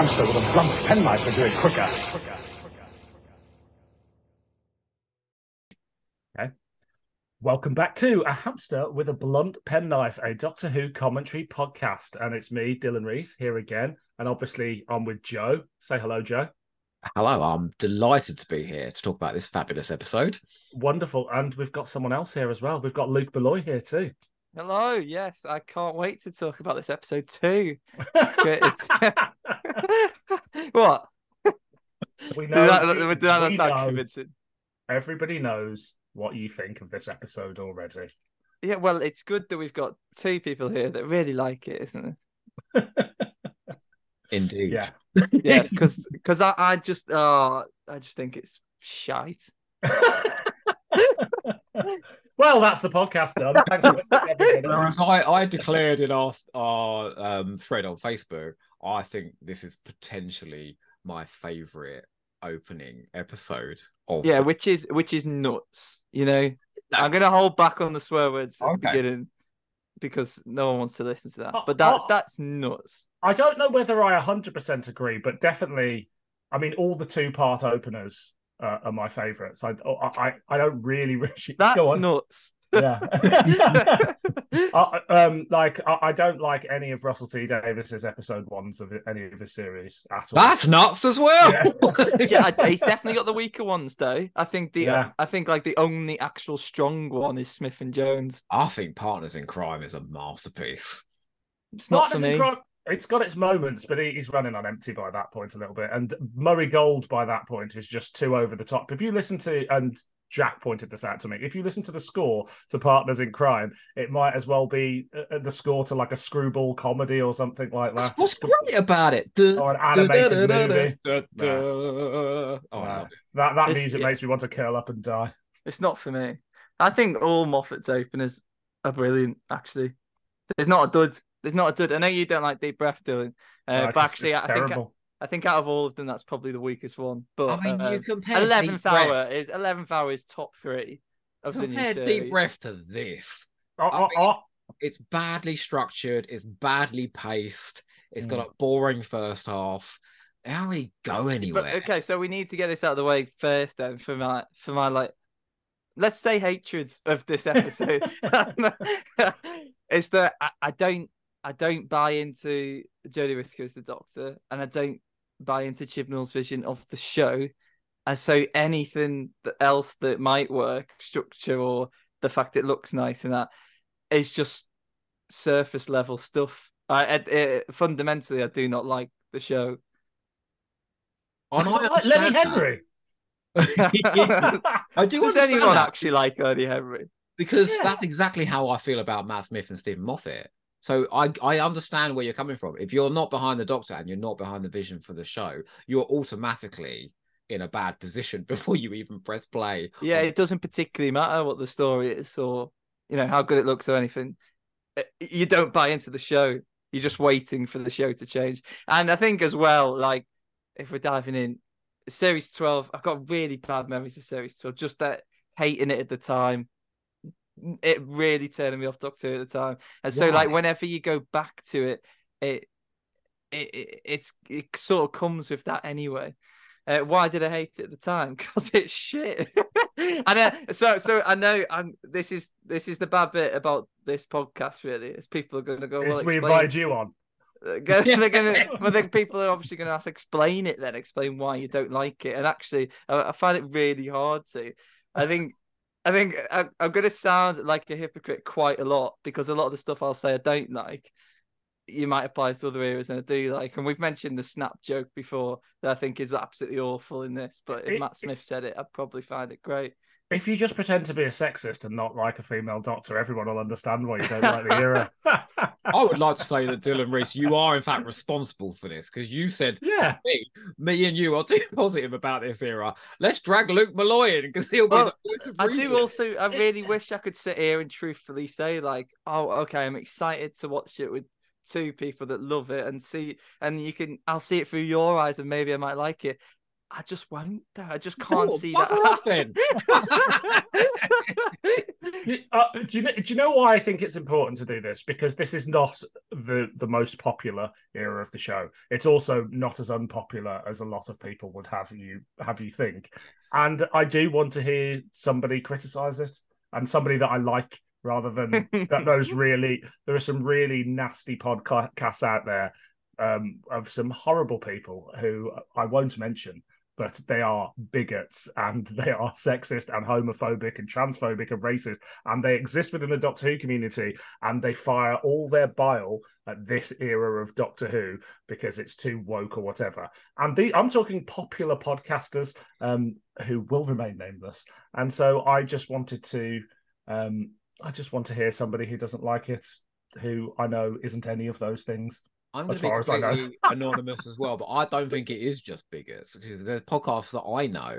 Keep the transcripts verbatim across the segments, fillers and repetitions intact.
hamster with a blunt penknife would do it quicker. Okay. Welcome back to A Hamster with a Blunt Penknife, a Doctor Who commentary podcast. And it's me, Dylan Rees, here again. And obviously I'm with Joe. Say hello, Joe. Hello, I'm delighted to be here to talk about this fabulous episode. Wonderful. And we've got someone else here as well. We've got Luke Beloy here too. Hello, yes, I can't wait to talk about this episode too. It's great. What? We know. Did that not sound convincing? Everybody knows what you think of this episode already. Yeah, well, it's good that we've got two people here that really like it, isn't it? Indeed. Yeah. Yeah, because because I, I just uh I just think it's shite. Well, that's the podcast done. Thanks for listening, everybody. So I, I declared in our our um, thread on Facebook, I think this is potentially my favourite opening episode of yeah, the... which is which is nuts. You know, no. I'm going to hold back on the swear words at okay. the beginning because no one wants to listen to that. Uh, but that uh, that's nuts. I don't know whether I one hundred percent agree, but definitely, I mean, all the two-part openers uh, are my favourites. I, I I don't really... really That's nuts. Yeah. I, um, like, I, I don't like any of Russell T Davis's episode ones of any of his series at all. That's nuts as well! Yeah. Yeah, I, he's definitely got the weaker ones, though. I think, the, yeah. I think like the only actual strong one is Smith and Jones. I think Partners in Crime is a masterpiece. It's not Partners for me. In Crime... It's got its moments, but he's running on empty by that point a little bit. And Murray Gold by that point is just too over the top. If you listen to, and Jack pointed this out to me, if you listen to the score to Partners in Crime, it might as well be the score to like a screwball comedy or something like that. That's what's great about it? Or an animated movie. Oh, no. That, that music makes me want to curl up and die. It's not for me. I think all Moffat's openers are brilliant, actually. There's not a dud. There's not a dud. I know you don't like Deep Breath, Dylan. Uh, no, but actually, I think, I, I think out of all of them, that's probably the weakest one. But I mean, uh, you compare eleventh hour is eleventh hour is top three of compare the new series. Deep Breath to this. Oh, I mean, oh, oh. It's badly structured. It's badly paced. It's mm. got a boring first half. How do we go anywhere? But, okay, so we need to get this out of the way first. Then for my for my like, let's say hatred of this episode. It's that I, I don't. I don't buy into Jodie Whittaker as the Doctor, and I don't buy into Chibnall's vision of the show. And so anything else that might work, structure or the fact it looks nice and that, is just surface level stuff. I, it, it, fundamentally, I do not like the show. I don't like Lenny Henry. I do Does anyone that? actually like Lenny Henry? Because yeah. that's exactly how I feel about Matt Smith and Stephen Moffat. So I, I understand where you're coming from. If you're not behind the Doctor and you're not behind the vision for the show, you're automatically in a bad position before you even press play. Yeah, it doesn't particularly matter what the story is or, you know, how good it looks or anything. You don't buy into the show. You're just waiting for the show to change. And I think as well, like, if we're diving in, Series twelve, I've got really bad memories of Series twelve, just that hating it at the time. It really turned me off Doctor Who at the time, and so yeah. like whenever you go back to it, it it, it it's it sort of comes with that anyway. Uh, why did I hate it at the time? Because it's shit. And uh, so so I know I'm. This is this is the bad bit about this podcast, really, is people are going to go. Is well, we invite you on. They're gonna. Well, then people are obviously going to ask, explain it, then explain why you don't like it. And actually, I, I find it really hard to. I think. I think I'm, I'm going to sound like a hypocrite quite a lot because a lot of the stuff I'll say I don't like, you might apply to other areas and I do like. And we've mentioned the snap joke before that I think is absolutely awful in this. But if it, Matt Smith said it, I'd probably find it great. If you just pretend to be a sexist and not like a female Doctor, everyone will understand why you don't like the era. I would like to say that, Dylan Rees, you are in fact responsible for this because you said yeah. to me, me and you are too positive about this era. Let's drag Luke Malloy in because he'll well, be the voice of I reason. do also, I really wish I could sit here and truthfully say like, oh, okay, I'm excited to watch it with two people that love it and see, and you can, I'll see it through your eyes and maybe I might like it. I just won't. I just can't oh, see that. Off, then. uh, do, you know, do you know why I think it's important to do this? Because this is not the, the most popular era of the show. It's also not as unpopular as a lot of people would have you have you think. And I do want to hear somebody criticise it, and somebody that I like, rather than that. Those really, there are some really nasty podcasts out there um, of some horrible people who I won't mention. But they are bigots, and they are sexist and homophobic and transphobic and racist, and they exist within the Doctor Who community, and they fire all their bile at this era of Doctor Who because it's too woke or whatever. And the, I'm talking popular podcasters um, who will remain nameless. And so I just wanted to, um, I just want to hear somebody who doesn't like it, who I know isn't any of those things. I'm going as to be completely anonymous as well, but I don't think it is just bigots. There's podcasts that I know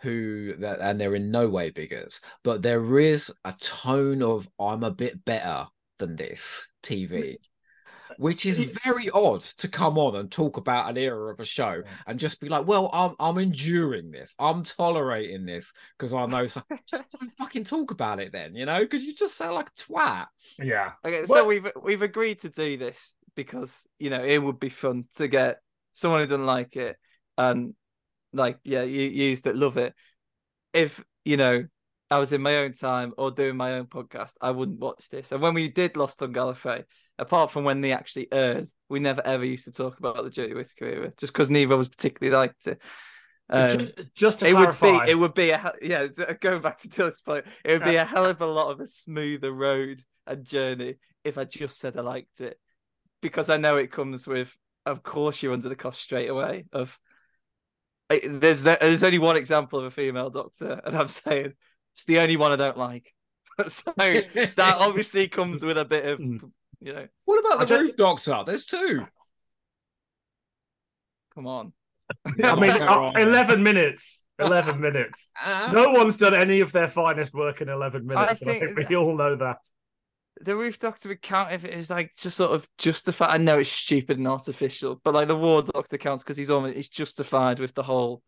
who, that, and they're in no way bigots, but there is a tone of I'm a bit better than this T V, which is very odd to come on and talk about an era of a show and just be like, well, I'm I'm enduring this. I'm tolerating this because I know something. Just don't fucking talk about it then, you know, because you just sound like a twat. Yeah. Okay, so well, we've we've agreed to do this because, you know, it would be fun to get someone who doesn't like it and, like, yeah, you used it, love it. If, you know, I was in my own time or doing my own podcast, I wouldn't watch this. And when we did Lost on Gallifrey, apart from when they actually aired, we never ever used to talk about the Jodie Whittaker era, just because neither of us particularly liked it. Um, just to it clarify, would be, it would be a yeah. Going back to Tilly's point, it would be a hell of a lot of a smoother road and journey if I just said I liked it, because I know it comes with, of course, you're under the cost straight away. Of there's there's only one example of a female doctor, and I'm saying it's the only one I don't like. So that obviously comes with a bit of, you know. What about the Roof Doctor? There's two. Come on. I mean, uh, eleven minutes. Eleven minutes. No one's done any of their finest work in eleven minutes. I think, and I think we all know that. The Roof Doctor would count if it was like just sort of justified. I know it's stupid and artificial, but like the War Doctor counts because he's almost he's justified with the whole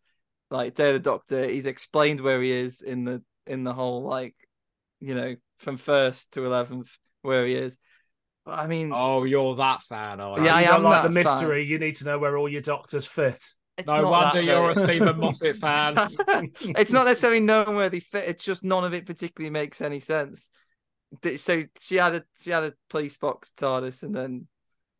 like Day of the Doctor. He's explained where he is in the in the whole, like, you know, from first to eleventh where he is. But I mean, oh, you're that fan, are you? Yeah, I am. Like that the mystery, fan. You need to know where all your doctors fit. It's no wonder you're a Stephen Moffat fan. It's not necessarily knowing where they fit. It's just none of it particularly makes any sense. So she had a she had a police box TARDIS, and then,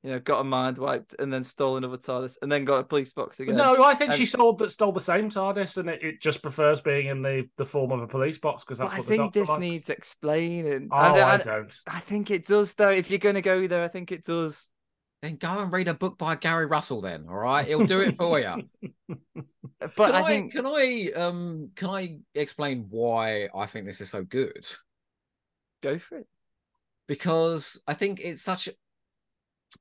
you know, got her mind wiped, and then stole another TARDIS, and then got a police box again. No, I think and... she stole that stole the same TARDIS, and it, it just prefers being in the, the form of a police box because that's but what I the think this likes. Needs explaining. Oh, and, and, I don't. I think it does though. If you're going to go there, I think it does. Then go and read a book by Gary Russell. Then, all right, he'll do it for you. But can I, I think can I um can I explain why I think this is so good? Go for it, because I think it's such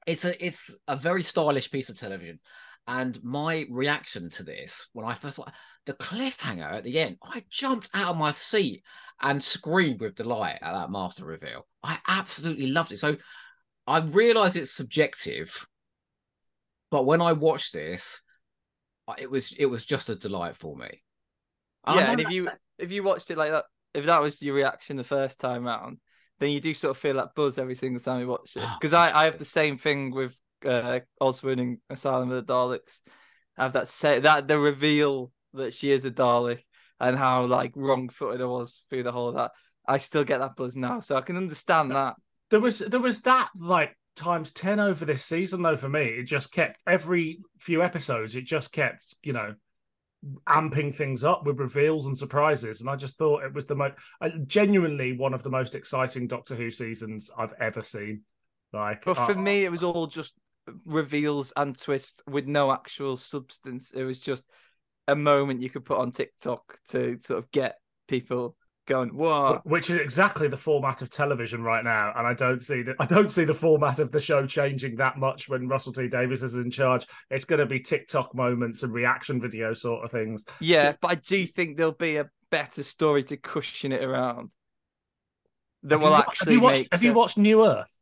it's a it's a very stylish piece of television, and my reaction to this when I first watched the cliffhanger at the end, I jumped out of my seat and screamed with delight at that master reveal. I absolutely loved it. So I realize it's subjective, but when I watched this, it was it was just a delight for me. Yeah, and if you if you watched it like that. If that was your reaction the first time round, then you do sort of feel that buzz every single time you watch it. Because I, I have the same thing with uh, Oswin and Asylum of the Daleks. I have that set that the reveal that she is a Dalek and how like wrong-footed I was through the whole of that. I still get that buzz now, so I can understand that. There was there was that like times ten over this season though for me. It just kept every few episodes. It just kept you know. amping things up with reveals and surprises, and I just thought it was the most uh, genuinely one of the most exciting Doctor Who seasons I've ever seen. Like, but for uh, me, it was all just reveals and twists with no actual substance. It was just a moment you could put on TikTok to sort of get people going. What? Which is exactly the format of television right now, and I don't see that. I don't see the format of the show changing that much when Russell T Davies is in charge. It's going to be TikTok moments and reaction video sort of things. Yeah, but I do think there'll be a better story to cushion it around that will actually. Have you watched, make have you watched New Earth?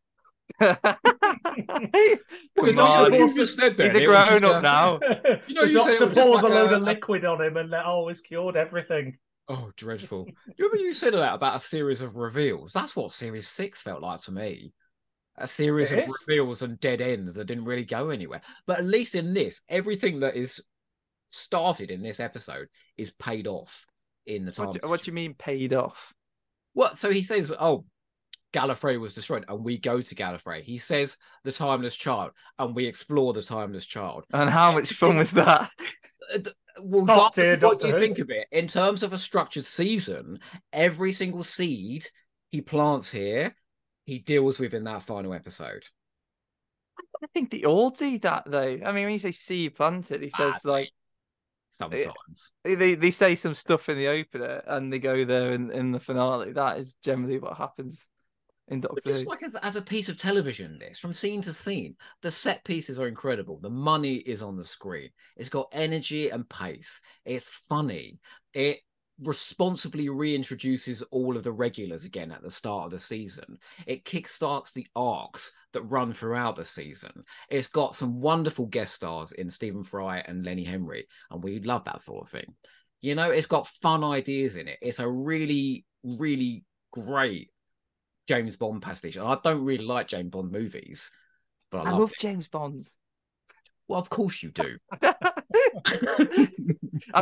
The doctor also said that. He's a grown up now. You know, the doctor pours a load of liquid on him and oh, it's cured everything. Oh, dreadful. You remember you said that about a series of reveals? That's what series six felt like to me. A series of reveals and dead ends that didn't really go anywhere. But at least in this, everything that is started in this episode is paid off in the time. What do, what do you mean paid off? Well, so he says, oh, Gallifrey was destroyed, and we go to Gallifrey. He says the timeless child, and we explore the timeless child. And how much fun was that? Well, what do you think of it? In terms of a structured season, every single seed he plants here, he deals with in that final episode. I think they all do that, though. I mean, when you say seed planted, he says, ah, like... Sometimes. They, they say some stuff in the opener, and they go there in, in the finale. That is generally what happens. But just like as, as a piece of television, this from scene to scene, the set pieces are incredible. The money is on the screen. It's got energy and pace. It's funny. It responsibly reintroduces all of the regulars again at the start of the season. It kickstarts the arcs that run throughout the season. It's got some wonderful guest stars in Stephen Fry and Lenny Henry, and we love that sort of thing. You know, it's got fun ideas in it. It's a really, really great James Bond pastiche, and I don't really like James Bond movies, but I, I love, love James Bonds. Well, of course you do. I've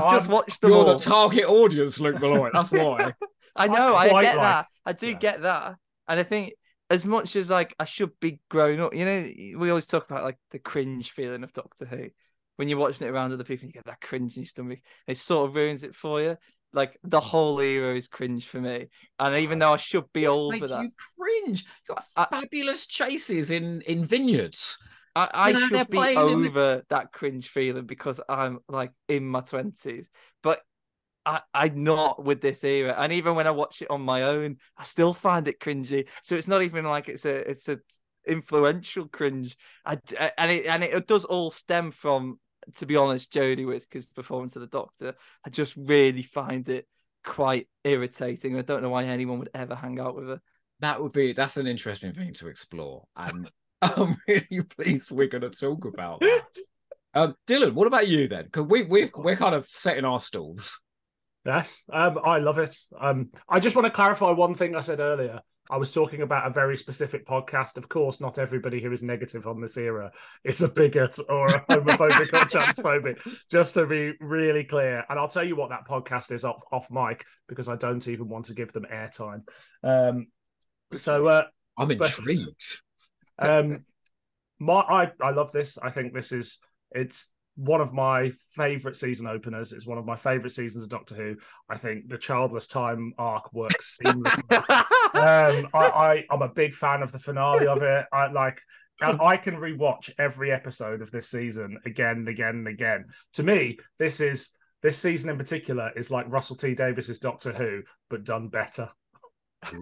oh, just watched them. You're all the target audience, Luke Malloy. That's why. I know. I, I get like. that. I do yeah. get that, and I think as much as like I should be grown up, you know, we always talk about like the cringe feeling of Doctor Who when you're watching it around other people. You get that cringe in your stomach. It sort of ruins it for you. Like the whole era is cringe for me, and even though I should be What's old for that, you cringe. You got I, fabulous chases in in vineyards. I, I you know, should be over in... that cringe feeling because I'm like in my twenties, but I I'm not with this era. And even when I watch it on my own, I still find it cringy. So it's not even like it's a it's a influential cringe. I, I and it and it does all stem from, to be honest, Jodie Whittaker's performance of the Doctor. I just really find it quite irritating. I don't know why anyone would ever hang out with her. That would be, that's an interesting thing to explore. And I'm really pleased we're going to talk about that. um, Dylan, what about you then? Because we, we've, we're kind of setting our stalls. Yes, um, I love it. Um, I just want to clarify one thing I said earlier. I was talking about a very specific podcast. Of course, not everybody who is negative on this era is a bigot or a homophobic or transphobic, just to be really clear. And I'll tell you what that podcast is off, off mic, because I don't even want to give them airtime. Um, so uh, I'm intrigued. But, um, my, I, I love this. I think this is, it's one of my favourite season openers. It's one of my favourite seasons of Doctor Who. I think the Childless Time arc works seamlessly. um, I, I, I'm a big fan of the finale of it. I like, and I can rewatch every episode of this season again and again and again. To me, this is this season in particular is like Russell T Davis's Doctor Who, but done better.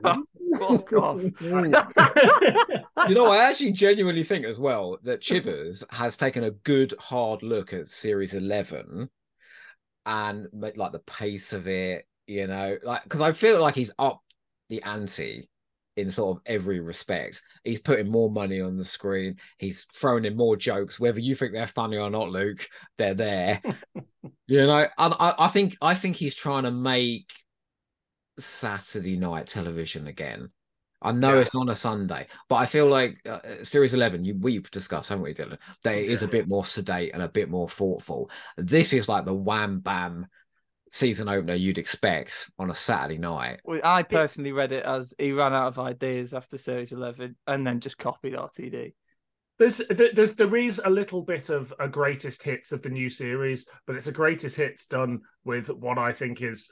Oh, God. You know, I actually genuinely think as well that Chibbers has taken a good hard look at series eleven and like the pace of it, you know, like because I feel like he's up the ante in sort of every respect. He's putting more money on the screen, he's throwing in more jokes, whether you think they're funny or not, Luke, they're there. You know, and I, I think I think he's trying to make Saturday night television again. I know yeah. It's on a Sunday, but I feel like uh, Series eleven, you, we've discussed, haven't we, Dylan, that it yeah. is a bit more sedate and a bit more thoughtful. This is like the wham bam season opener you'd expect on a Saturday night. Well, I personally read it as he ran out of ideas after Series eleven and then just copied R T D. There's, there's, there is a little bit of a greatest hits of the new series, but it's a greatest hits done with what I think is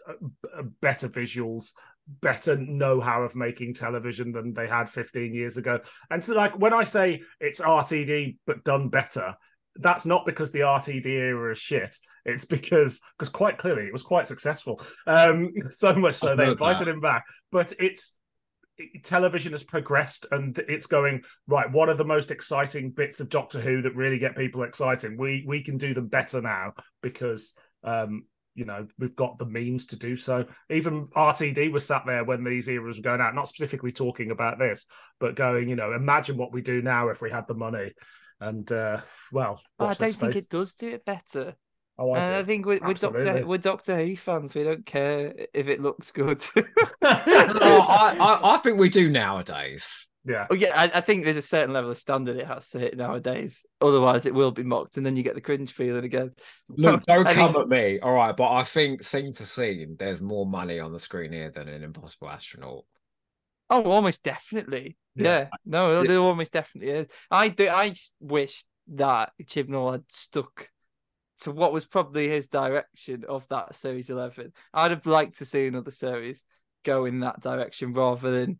better visuals, better know-how of making television than they had fifteen years ago. And so, like, when I say it's R T D but done better, that's not because the R T D era is shit. It's because, because quite clearly, it was quite successful. Um, so much so they invited him back. But it's... television has progressed and it's going, right, what are the most exciting bits of Doctor Who that really get people excited? We we can do them better now because um, you know, we've got the means to do so. Even R T D was sat there when these eras were going out, not specifically talking about this, but going, you know, imagine what we do now if we had the money. And, uh, well, I don't space. think it does do it better. Oh, I, and I think we're, we're, Doctor, we're Doctor Who fans. We don't care if it looks good. no, I, I, I think we do nowadays. Yeah, oh, yeah. I, I think there's a certain level of standard it has to hit nowadays. Otherwise, it will be mocked, and then you get the cringe feeling again. Look, don't I come think... at me. All right, but I think scene for scene, there's more money on the screen here than an Impossible Astronaut. Oh, almost definitely. Yeah. yeah. No, yeah. There almost definitely is. I do. I just wish that Chibnall had stuck to what was probably his direction of that series eleven. I'd have liked to see another series go in that direction rather than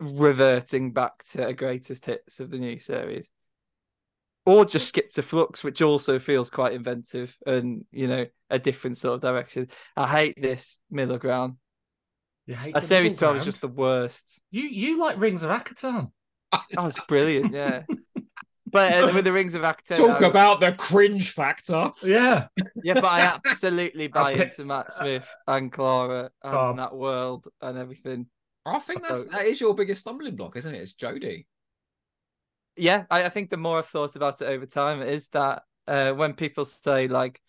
reverting back to a greatest hits of the new series, or just skip to Flux, which also feels quite inventive and, you know, a different sort of direction. I hate this middle ground. You hate a series twelve ground? Is just the worst. You you like Rings of Akaton. Oh, it's brilliant, yeah. But uh, with the Rings of Akaton, talk would... about the cringe factor. Yeah, yeah. But I absolutely buy okay. into Matt Smith and Clara and um, that world and everything. I think that's, that is your biggest stumbling block, isn't it? It's Jodie. Yeah, I, I think the more I've thought about it over time is that uh, when people say, like,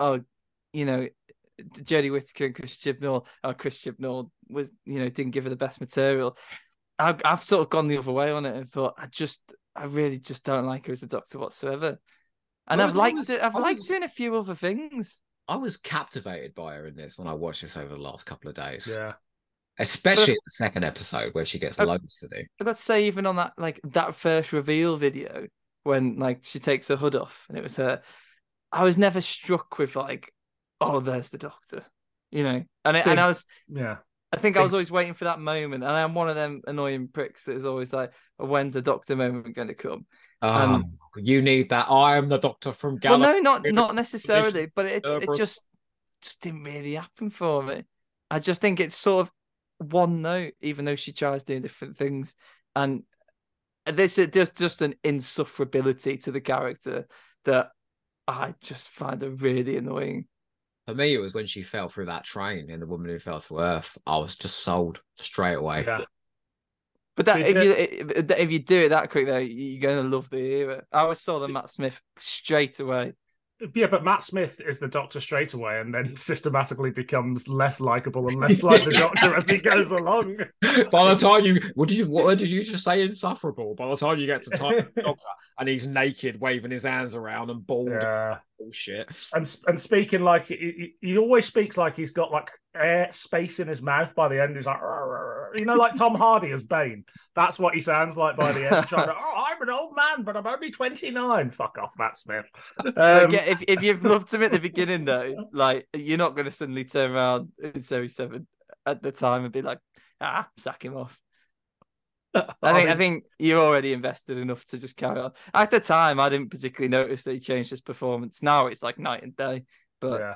oh, you know, Jodie Whittaker and Chris Chibnall, oh, Chris Chibnall was, you know, didn't give her the best material. I, I've sort of gone the other way on it and thought, I just, I really just don't like her as a doctor whatsoever. And well, I've liked was, it. I've was... liked her in a few other things. I was captivated by her in this when I watched this over the last couple of days. Yeah. Especially in the second episode where she gets I, loads to do. I've got to say, even on that, like that first reveal video when like she takes her hood off and it was her, I was never struck with like, oh, there's the doctor, you know. And it, and I was, yeah, I think I was always waiting for that moment. And I'm one of them annoying pricks that is always like, when's the doctor moment going to come? Um, oh, you need that. I am the doctor from Galaxy. Well, no, not not necessarily, but it it just just didn't really happen for me. I just think it's sort of one note, even though she tries doing different things, and there's there's just an insufferability to the character that I just find really annoying. For me, it was when she fell through that train and the woman who fell to earth. I was just sold straight away. Yeah. But that if you if, if you do it that quick, though, you're going to love the era. I was sold on Matt Smith straight away. Yeah, but Matt Smith is the Doctor straight away and then systematically becomes less likeable and less like the Doctor as he goes along. By the time you... What did you, what did you just say? Insufferable. By the time you get to time of the Doctor and he's naked, waving his hands around and bald. Yeah. Bullshit. And, and speaking like... He, he always speaks like he's got, like, air space in his mouth by the end. He's like... You know, like Tom Hardy as Bane. That's what he sounds like by the end. Trying to, oh, I'm an old man, but I'm only twenty-nine. Fuck off, Matt Smith. Um, okay, if, if you've loved him at the beginning, though, like, you're not going to suddenly turn around in Series seven at the time and be like, ah, sack him off. I think I, mean, I think you're already invested enough to just carry on. At the time, I didn't particularly notice that he changed his performance. Now it's like night and day. But yeah.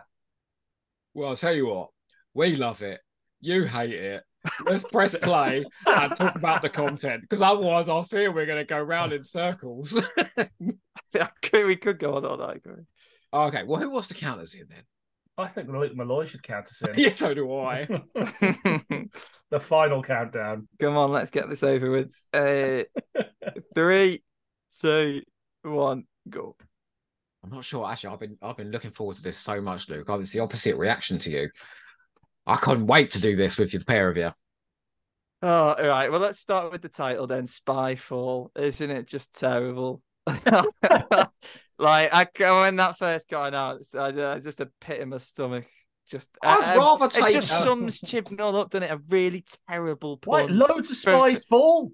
Well, I'll tell you what. We love it. You hate it. Let's press play and talk about the content, because otherwise I fear we're going to go round in circles. We could go on all night. Okay, well, who wants to count us in then? I think Luke Malloy should count us in. Yeah, so do I. The final countdown. Come on, let's get this over with. Uh, three, two, one, go. I'm not sure. Actually, I've been I've been looking forward to this so much, Luke. It's the opposite reaction to you. I can't wait to do this with the pair of you. Oh, all right. Well, let's start with the title then. Spyfall. Isn't it just terrible? Like, I, when that first got out, I, I just a pit in my stomach. Just, I'd uh, rather take it. Just uh... sums Chibnall up, doesn't it? A really terrible pun. Like, loads of spies from... fall.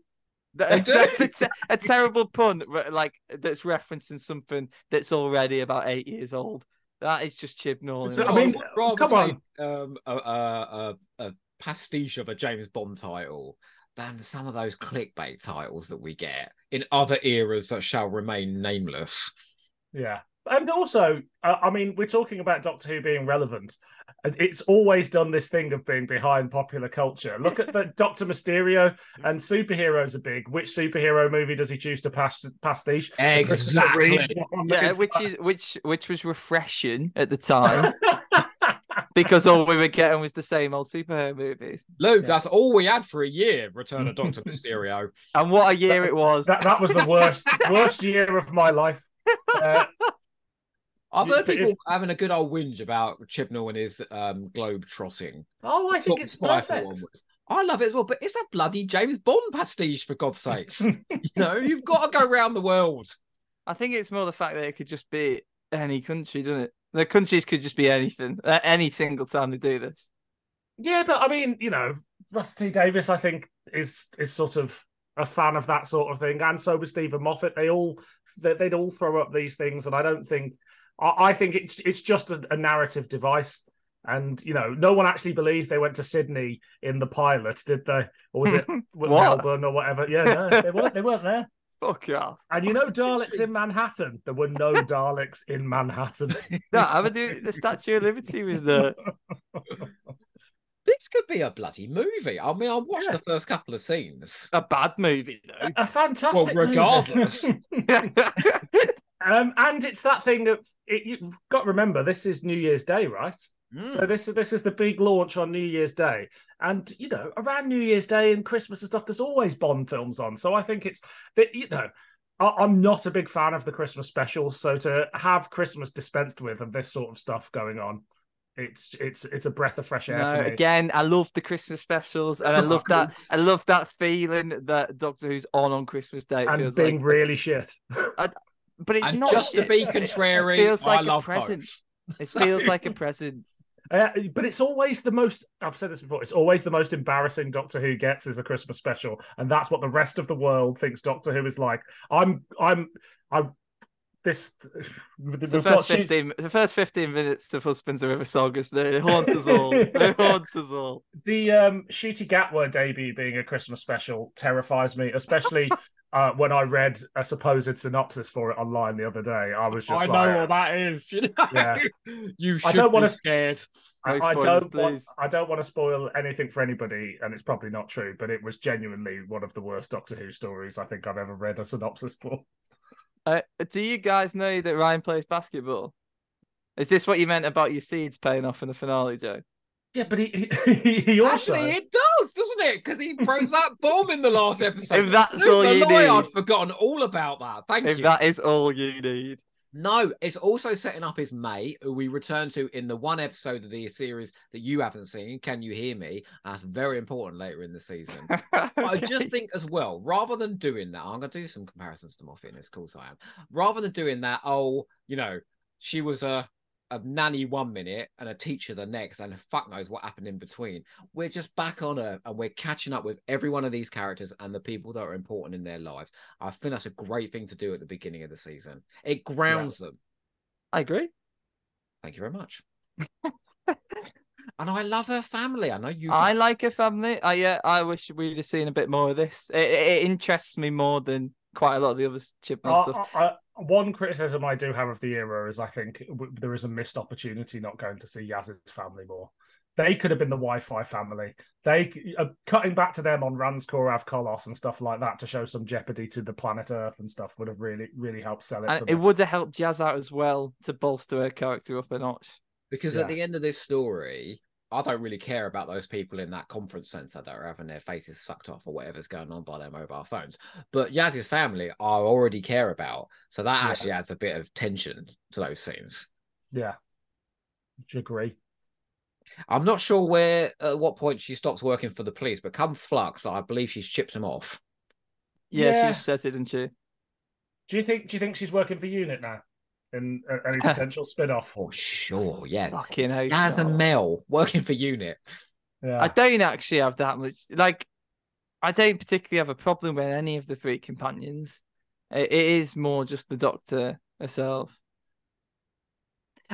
It's a, te- a terrible pun, like, that's referencing something that's already about eight years old. That is just Chibnall. I mean, rather come take, on. Um, a, a, a, a pastiche of a James Bond title than some of those clickbait titles that we get in other eras that shall remain nameless. Yeah. And also, uh, I mean, we're talking about Doctor Who being relevant. It's always done this thing of being behind popular culture. Look at the Doctor Mysterio, and superheroes are big. Which superhero movie does he choose to past- pastiche? Exactly. Yeah, which is which which was refreshing at the time. because all we were getting was the same old superhero movies. Lou, yeah. That's all we had for a year, Return of Doctor Mysterio. And what a year that, it was. That, that was the worst worst year of my life. Uh, I've heard people if, having a good old whinge about Chibnall and his um, globe trotting. Oh, I think it's perfect. One. I love it as well, but it's a bloody James Bond pastiche, for God's sakes. You know, you've got to go around the world. I think it's more the fact that it could just be any country, doesn't it? The countries could just be anything, uh, any single time they do this. Yeah, but I mean, you know, Russell T Davies, I think, is is sort of a fan of that sort of thing, and so was Stephen Moffat. They all they'd all throw up these things, and I don't think. I think it's it's just a, a narrative device, and you know, no one actually believed they went to Sydney in the pilot, did they? Or was it Melbourne or whatever? Yeah, no, they weren't. They weren't there. Fuck yeah! And you know, Daleks in Manhattan. There were no Daleks in Manhattan. No, I would do. The Statue of Liberty was there. This could be a bloody movie. I mean, I watched yeah. the first couple of scenes. A bad movie, though. A, a fantastic. Well, regardless. Movie. Um, and it's that thing that it, you've got to remember. This is New Year's Day, right? Mm. So this this is the big launch on New Year's Day, and you know, around New Year's Day and Christmas and stuff, there's always Bond films on. So I think it's that you know, I, I'm not a big fan of the Christmas special. So to have Christmas dispensed with and this sort of stuff going on, it's it's it's a breath of fresh air. No, for me. Again, I love the Christmas specials, and I love that I love that feeling that Doctor Who's on on Christmas Day. It and feels being like... really shit. I, But it's and not just to be contrary. It feels like I a love present. Both. It feels like a present. Uh, but it's always the most. I've said this before. It's always the most embarrassing Doctor Who gets is a Christmas special, and that's what the rest of the world thinks Doctor Who is like. I'm. I'm. I. This. The, the, first fifteen, she, the first fifteen minutes of Husbands of River Sagas. They haunt us all. They haunt us all. The um, Shooty Gatwa debut being a Christmas special terrifies me, especially. Uh, when I read a supposed synopsis for it online the other day, I was just I like... I know what that is. You, know? Yeah. You should I don't be wanna... scared. No spoilers, I, don't want, I don't want to spoil anything for anybody, and it's probably not true, but it was genuinely one of the worst Doctor Who stories I think I've ever read a synopsis for. Uh, do you guys know that Ryan plays basketball? Is this what you meant about your seeds paying off in the finale, Joe? Yeah, but he, he, he also... Actually, it does, doesn't it? Because he throws that bomb in the last episode. If that's all you need. I'd forgotten all about that. Thank you. If that is all you need. No, it's also setting up his mate, who we return to in the one episode of the series that you haven't seen, Can You Hear Me? That's very important later in the season. Okay. I just think as well, rather than doing that, I'm going to do some comparisons to Moffat, as cool as I am. Rather than doing that, oh, you know, she was a... Uh, a nanny one minute and a teacher the next, and fuck knows what happened in between. We're just back on Earth and we're catching up with every one of these characters and the people that are important in their lives. I think that's a great thing to do at the beginning of the season. It grounds yeah. them. I agree. Thank you very much. And I love her family. I know you do. I like her family. I uh, I wish we'd have seen a bit more of this. It, it interests me more than quite a lot of the other Chibnall stuff. I, I, one criticism I do have of the era is I think w- there is a missed opportunity not going to see Yaz's family more. They could have been the Wi-Fi family. They uh, cutting back to them on Ranskorav Av Kolos and stuff like that to show some jeopardy to the planet Earth and stuff would have really, really helped sell it. And it me. would have helped Yaz out as well to bolster her character up a notch. Because yeah. at the end of this story, I don't really care about those people in that conference centre that are having their faces sucked off or whatever's going on by their mobile phones. But Yaz's family, I already care about. So that yeah. actually adds a bit of tension to those scenes. Yeah. Do you agree? I'm not sure where, at what point she stops working for the police, but come Flux, I believe she's chipped him off. Yeah, yeah. She says it, didn't she? Do you think, do you think she's working for UNIT now? And any potential spin-off? Oh, sure, yeah. Fucking Yaz and Mel working for UNIT. Yeah. I don't actually have that much. Like, I don't particularly have a problem with any of the three companions. It is more just the Doctor herself.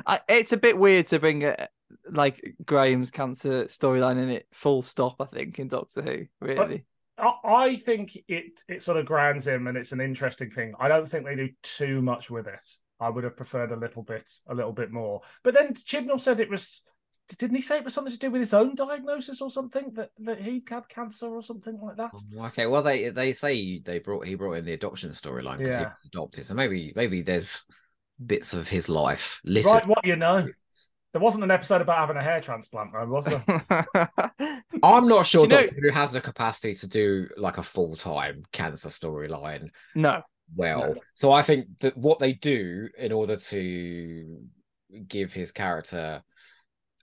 I, it's a bit weird to bring a, like Graham's cancer storyline in it full stop, I think, in Doctor Who, really. But- I think it it sort of grounds him, and it's an interesting thing. I don't think they do too much with it. I would have preferred a little bit, a little bit more. But then Chibnall said it was. Didn't he say it was something to do with his own diagnosis or something that, that he had cancer or something like that? Okay, well they they say they brought he brought in the adoption storyline because yeah. he was adopted, so maybe maybe there's bits of his life listed. Right, what you know. There wasn't an episode about having a hair transplant, though, was there? I'm not sure Doctor Who has the capacity to do like a full-time cancer storyline. No. Well, no. So I think that what they do in order to give his character...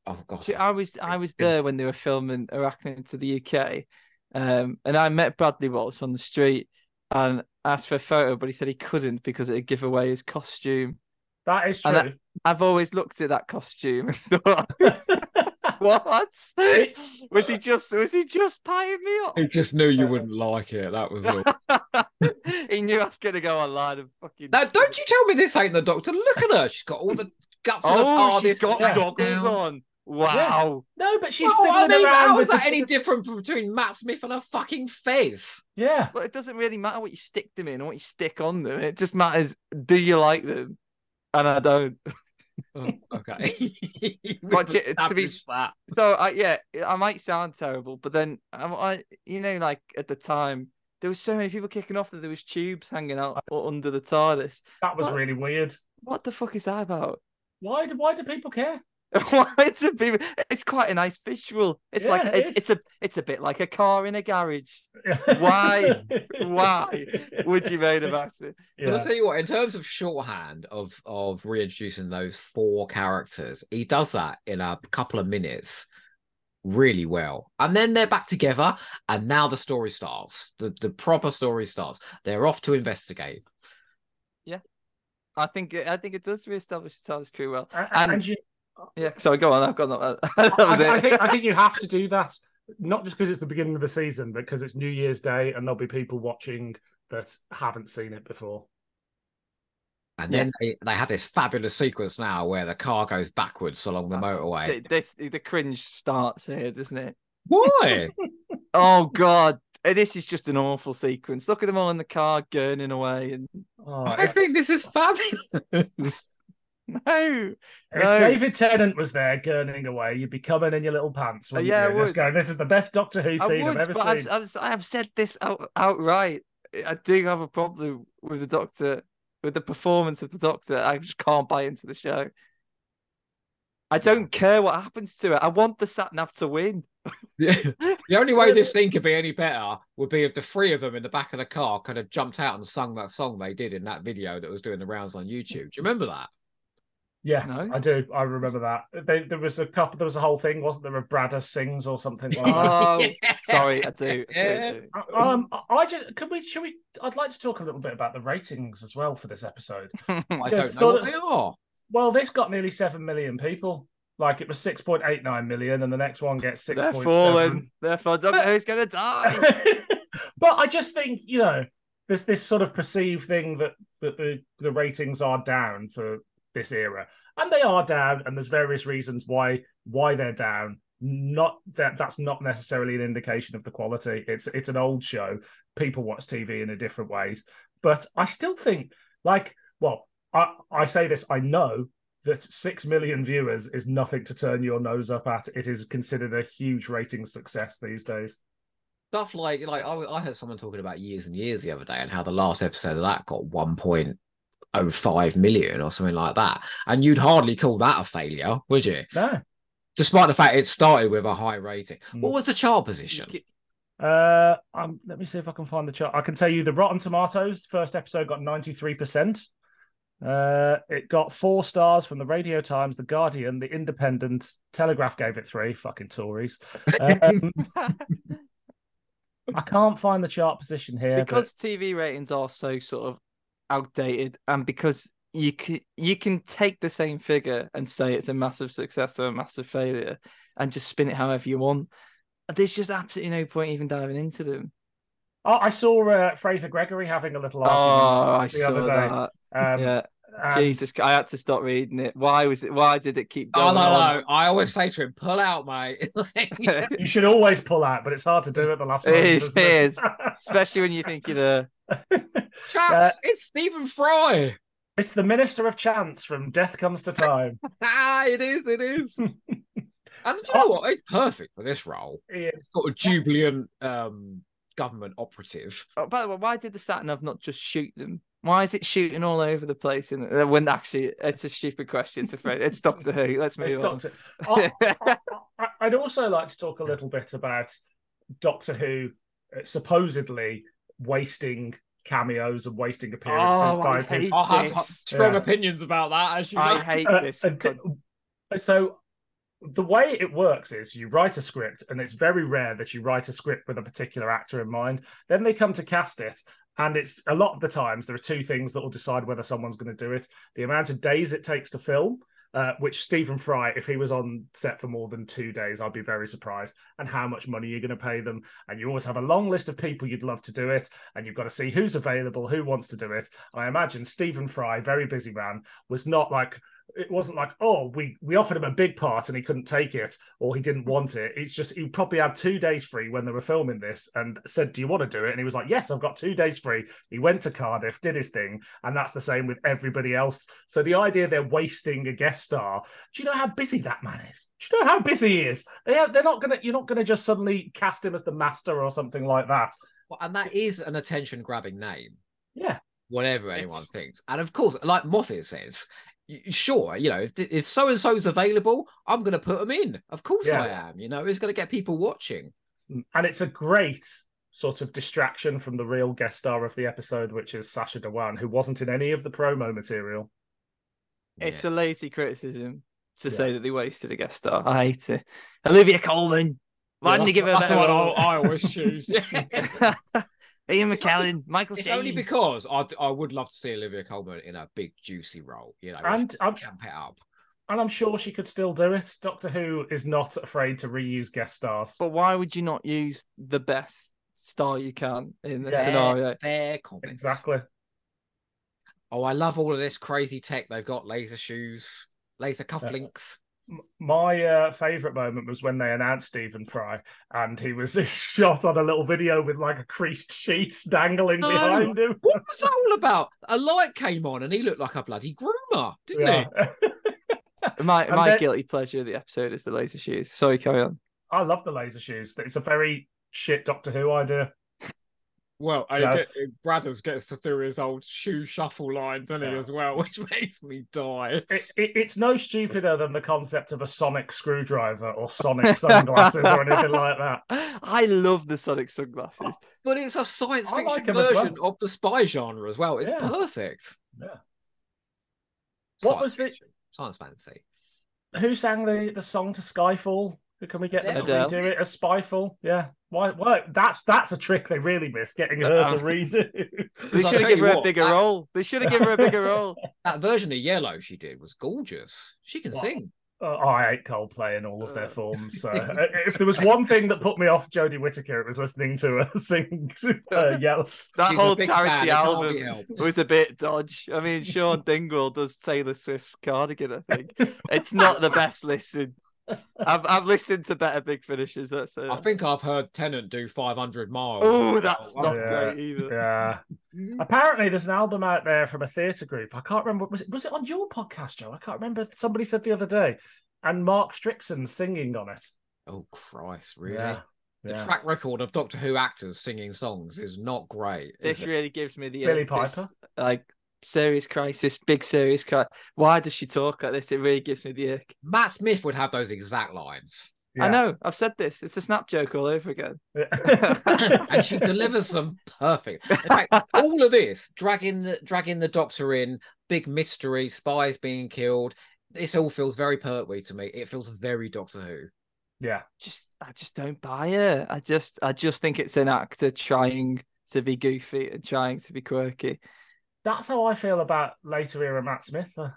Oh, God. See, I was I was there when they were filming Arachne to the U K, um, and I met Bradley Walsh on the street and asked for a photo, but he said he couldn't because it would give away his costume. That is true. I, I've always looked at that costume and thought, what? Was he just was he just paying me off? He just knew you wouldn't like it. That was all. He knew I was going to go online and fucking... Now, don't you tell me this ain't the Doctor. Look at her. She's got all the guts and oh, she's got goggles on. Wow. Yeah. No, but she's well, I mean, how is that the... any different between Matt Smith and a fucking face? Yeah. Well, it doesn't really matter what you stick them in or what you stick on them. It just matters, do you like them? And I don't. Oh, okay. But to be that. So, I, yeah, I might sound terrible, but then, I, I, you know, like at the time, there was so many people kicking off that there was tubes hanging out under the TARDIS. That was what, really weird. What the fuck is that about? Why do Why do people care? Why do people? It's quite a nice visual. It's yeah, like it it's, it's a it's a bit like a car in a garage. Why? Why would you moan about it? Yeah. But I'll tell you what. In terms of shorthand of of reintroducing those four characters, he does that in a couple of minutes, really well. And then they're back together, and now the story starts. The the proper story starts. They're off to investigate. Yeah. I think I think it does reestablish the TARDIS crew well. And, and you, yeah, sorry, go on. I've got that. that was I, it. I think I think you have to do that, not just because it's the beginning of the season, but because it's New Year's Day and there'll be people watching that haven't seen it before. And yeah. then they, they have this fabulous sequence now where the car goes backwards along the motorway. This the cringe starts here, doesn't it? Why? Oh God. This is just an awful sequence. Look at them all in the car, gurning away. And oh, I yeah. think this is fabulous. no, If no. David Tennant was there, gurning away, you'd be coming in your little pants. Uh, yeah, you? Just go, this is the best Doctor Who scene would, I've ever but seen. I've, I've said this out, outright. I do have a problem with the Doctor, with the performance of the Doctor. I just can't buy into the show. I don't care what happens to it. I want the Sat-Nav to win. The only way this thing could be any better would be if the three of them in the back of the car could have jumped out and sung that song they did in that video that was doing the rounds on YouTube. Do you remember that? Yes, no? I do. I remember that. They, there was a couple. There was a whole thing, wasn't there? A Bradda sings or something like that. Oh, sorry, I do. I, do, yeah. I, do. Um, I just could we? Should we? I'd like to talk a little bit about the ratings as well for this episode. I don't know what they are. Well, this got nearly seven million people. Like, it was six point eight nine million, and the next one gets six point seven. They're falling. Therefore, Doctor Who's going to die. But I just think, you know, there's this sort of perceived thing that, that the, the ratings are down for this era. And they are down, and there's various reasons why why they're down. Not that that's not necessarily an indication of the quality. It's it's an old show. People watch T V in a different ways. But I still think, like, well, I, I say this, I know that six million viewers is nothing to turn your nose up at. It is considered a huge rating success these days. Stuff like, like I, I heard someone talking about Years and Years the other day and how the last episode of that got one point oh five million or something like that. And you'd hardly call that a failure, would you? No. Despite the fact it started with a high rating. Mm. What was the chart position? Uh, um, let me see if I can find the chart. I can tell you the Rotten Tomatoes first episode got ninety-three percent. Uh, it got four stars from the Radio Times, the Guardian, the Independent. Telegraph gave it three. Fucking Tories. Um, I can't find the chart position here because but... T V ratings are so sort of outdated, and because you can you can take the same figure and say it's a massive success or a massive failure, and just spin it however you want. There's just absolutely no point even diving into them. Oh, I saw uh, Fraser Gregory having a little argument oh, the I other saw day. That. Um, yeah. And... Jesus, I had to stop reading it. Why was it? Why did it keep going? Oh, no, on? no. I always say to him, pull out, mate. You should always pull out, but it's hard to do at the last moment. It is, it is. Especially when you think you're there. Chaps, uh, it's Stephen Fry. It's the Minister of Chance from Death Comes to Time. Ah, it is, it is. And do you know what? He's perfect for this role. He is. Sort of jubilant... Um, government operative. Oh, by the way, why did the Sat-Nav not just shoot them? Why is it shooting all over the place? And when actually, it's a stupid question. To it's Doctor Who. Let's move it's on. Doctor... I, I, I'd also like to talk a little bit about Doctor Who supposedly wasting cameos and wasting appearances. Oh, by I, hate I have this. strong yeah. opinions about that. As you I know. hate uh, this. Uh, so the way it works is you write a script, and it's very rare that you write a script with a particular actor in mind. Then they come to cast it. And it's a lot of the times there are two things that will decide whether someone's going to do it. The amount of days it takes to film, uh, which Stephen Fry, if he was on set for more than two days, I'd be very surprised. And how much money you're going to pay them. And you always have a long list of people you'd love to do it. And you've got to see who's available, who wants to do it. I imagine Stephen Fry, very busy man, was not like... It wasn't like, oh, we, we offered him a big part and he couldn't take it or he didn't want it. It's just he probably had two days free when they were filming this and said, do you want to do it? And he was like, yes, I've got two days free. He went to Cardiff, did his thing, and that's the same with everybody else. So the idea they're wasting a guest star, do you know how busy that man is? Do you know how busy he is? They're, they're not gonna, you're not going to just suddenly cast him as the master or something like that. Well, and that is an attention-grabbing name. Yeah. Whatever anyone it's... thinks. And of course, like Moffat says... Sure, you know, if, if so-and-so's available, I'm going to put them in. Of course yeah. I am, you know. It's going to get people watching. And it's a great sort of distraction from the real guest star of the episode, which is Sacha Dhawan, who wasn't in any of the promo material. It's yeah. a lazy criticism to yeah. say that they wasted a guest star. I hate it. Olivia Colman. Why yeah, didn't they give her that? That's what I always choose. Ian McKellen, only, Michael Sheen. It's only because I, I would love to see Olivia Colman in a big, juicy role. You know, and I'm, camp it up. And I'm sure she could still do it. Doctor Who is not afraid to reuse guest stars. But why would you not use the best star you can in this yeah, scenario? Fair comments. Exactly. Oh, I love all of this crazy tech. They've got laser shoes, laser cufflinks. Yeah. My uh, favourite moment was when they announced Stephen Fry and he was shot on a little video with like a creased sheet dangling oh, behind him. What was that all about? A light came on and he looked like a bloody groomer, didn't yeah. he? my my then, guilty pleasure of the episode is the laser shoes. Sorry, carry on. I love the laser shoes. It's a very shit Doctor Who idea. Well, I no. get, Bradders gets to do his old shoe shuffle line, doesn't yeah. he, as well, which makes me die. It, it, it's no stupider than the concept of a sonic screwdriver or sonic sunglasses or anything like that. I love the sonic sunglasses. Oh, but it's a science fiction like version well. of the spy genre as well. It's yeah. perfect. Yeah. What science was the... Fiction. Science fantasy. Who sang the, the song to Skyfall? Can we get them to redo it as Spyfall? Yeah. Why? Why? That's that's a trick they really miss, getting her um, to redo. They should have given her a bigger that, role. They should have given her a bigger role. That version of Yellow she did was gorgeous. She can what? sing. Uh, I hate Coldplay in all of their forms. So if there was one thing that put me off Jodie Whittaker, it was listening to her sing uh, Yellow. That She's whole charity album was a bit dodge. I mean, Sean Dingwall does Taylor Swift's Cardigan, I think. It's not the best listen. I've I've listened to better big finishes. That's it. I think I've heard Tennant do five hundred miles. Oh, that's not yeah, great either. Yeah. Apparently, there's an album out there from a theatre group. I can't remember. Was it was it on your podcast, Joe? I can't remember. Somebody said the other day, and Mark Strickson singing on it. Oh Christ! Really? Yeah. The yeah. track record of Doctor Who actors singing songs is not great. This it? really gives me the Billy uh, Piper this, like. Serious crisis, big serious crisis. Why does she talk like this? It really gives me the ick. Matt Smith would have those exact lines. Yeah. I know. I've said this. It's a snap joke all over again. Yeah. And she delivers them perfect. In fact, all of this, dragging the dragging the Doctor in, big mystery, spies being killed. This all feels very Pertwee to me. It feels very Doctor Who. Yeah. Just I just don't buy it. I just I just think it's an actor trying to be goofy and trying to be quirky. That's how I feel about later era Matt Smith. Uh,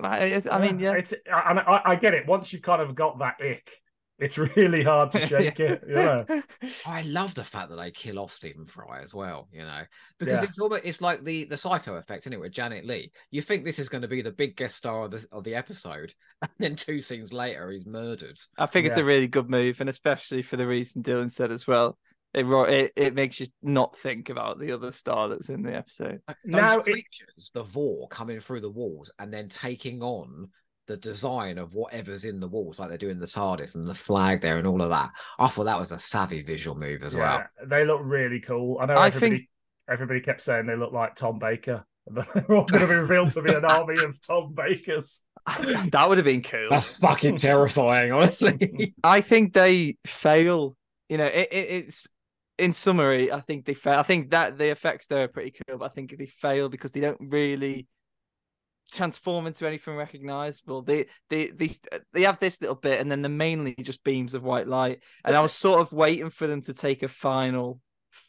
I, I mean, yeah, it's and I, I get it. Once you've kind of got that ick, it's really hard to shake yeah. it. You know? I love the fact that they kill off Stephen Fry as well. You know, because yeah. it's almost it's like the the Psycho effect, isn't it? With Janet Leigh, you think this is going to be the big guest star of the of the episode, and then two scenes later, he's murdered. I think yeah. it's a really good move, and especially for the reason Dylan said as well. It, it it makes you not think about the other star that's in the episode. Those now creatures, it... the Vor, coming through the walls and then taking on the design of whatever's in the walls, like they do in the TARDIS and the flag there and all of that. I thought that was a savvy visual move as yeah, well. They look really cool. I know I everybody, think everybody kept saying they looked like Tom Baker. They're all going to be revealed to be an army of Tom Bakers. That would have been cool. That's fucking terrifying, honestly. I think they fail. You know, it, it, it's in summary, I think they fail. I think that the effects there are pretty cool, but I think they fail because they don't really transform into anything recognizable. They, they, they, they have this little bit, and then they're mainly just beams of white light. And I was sort of waiting for them to take a final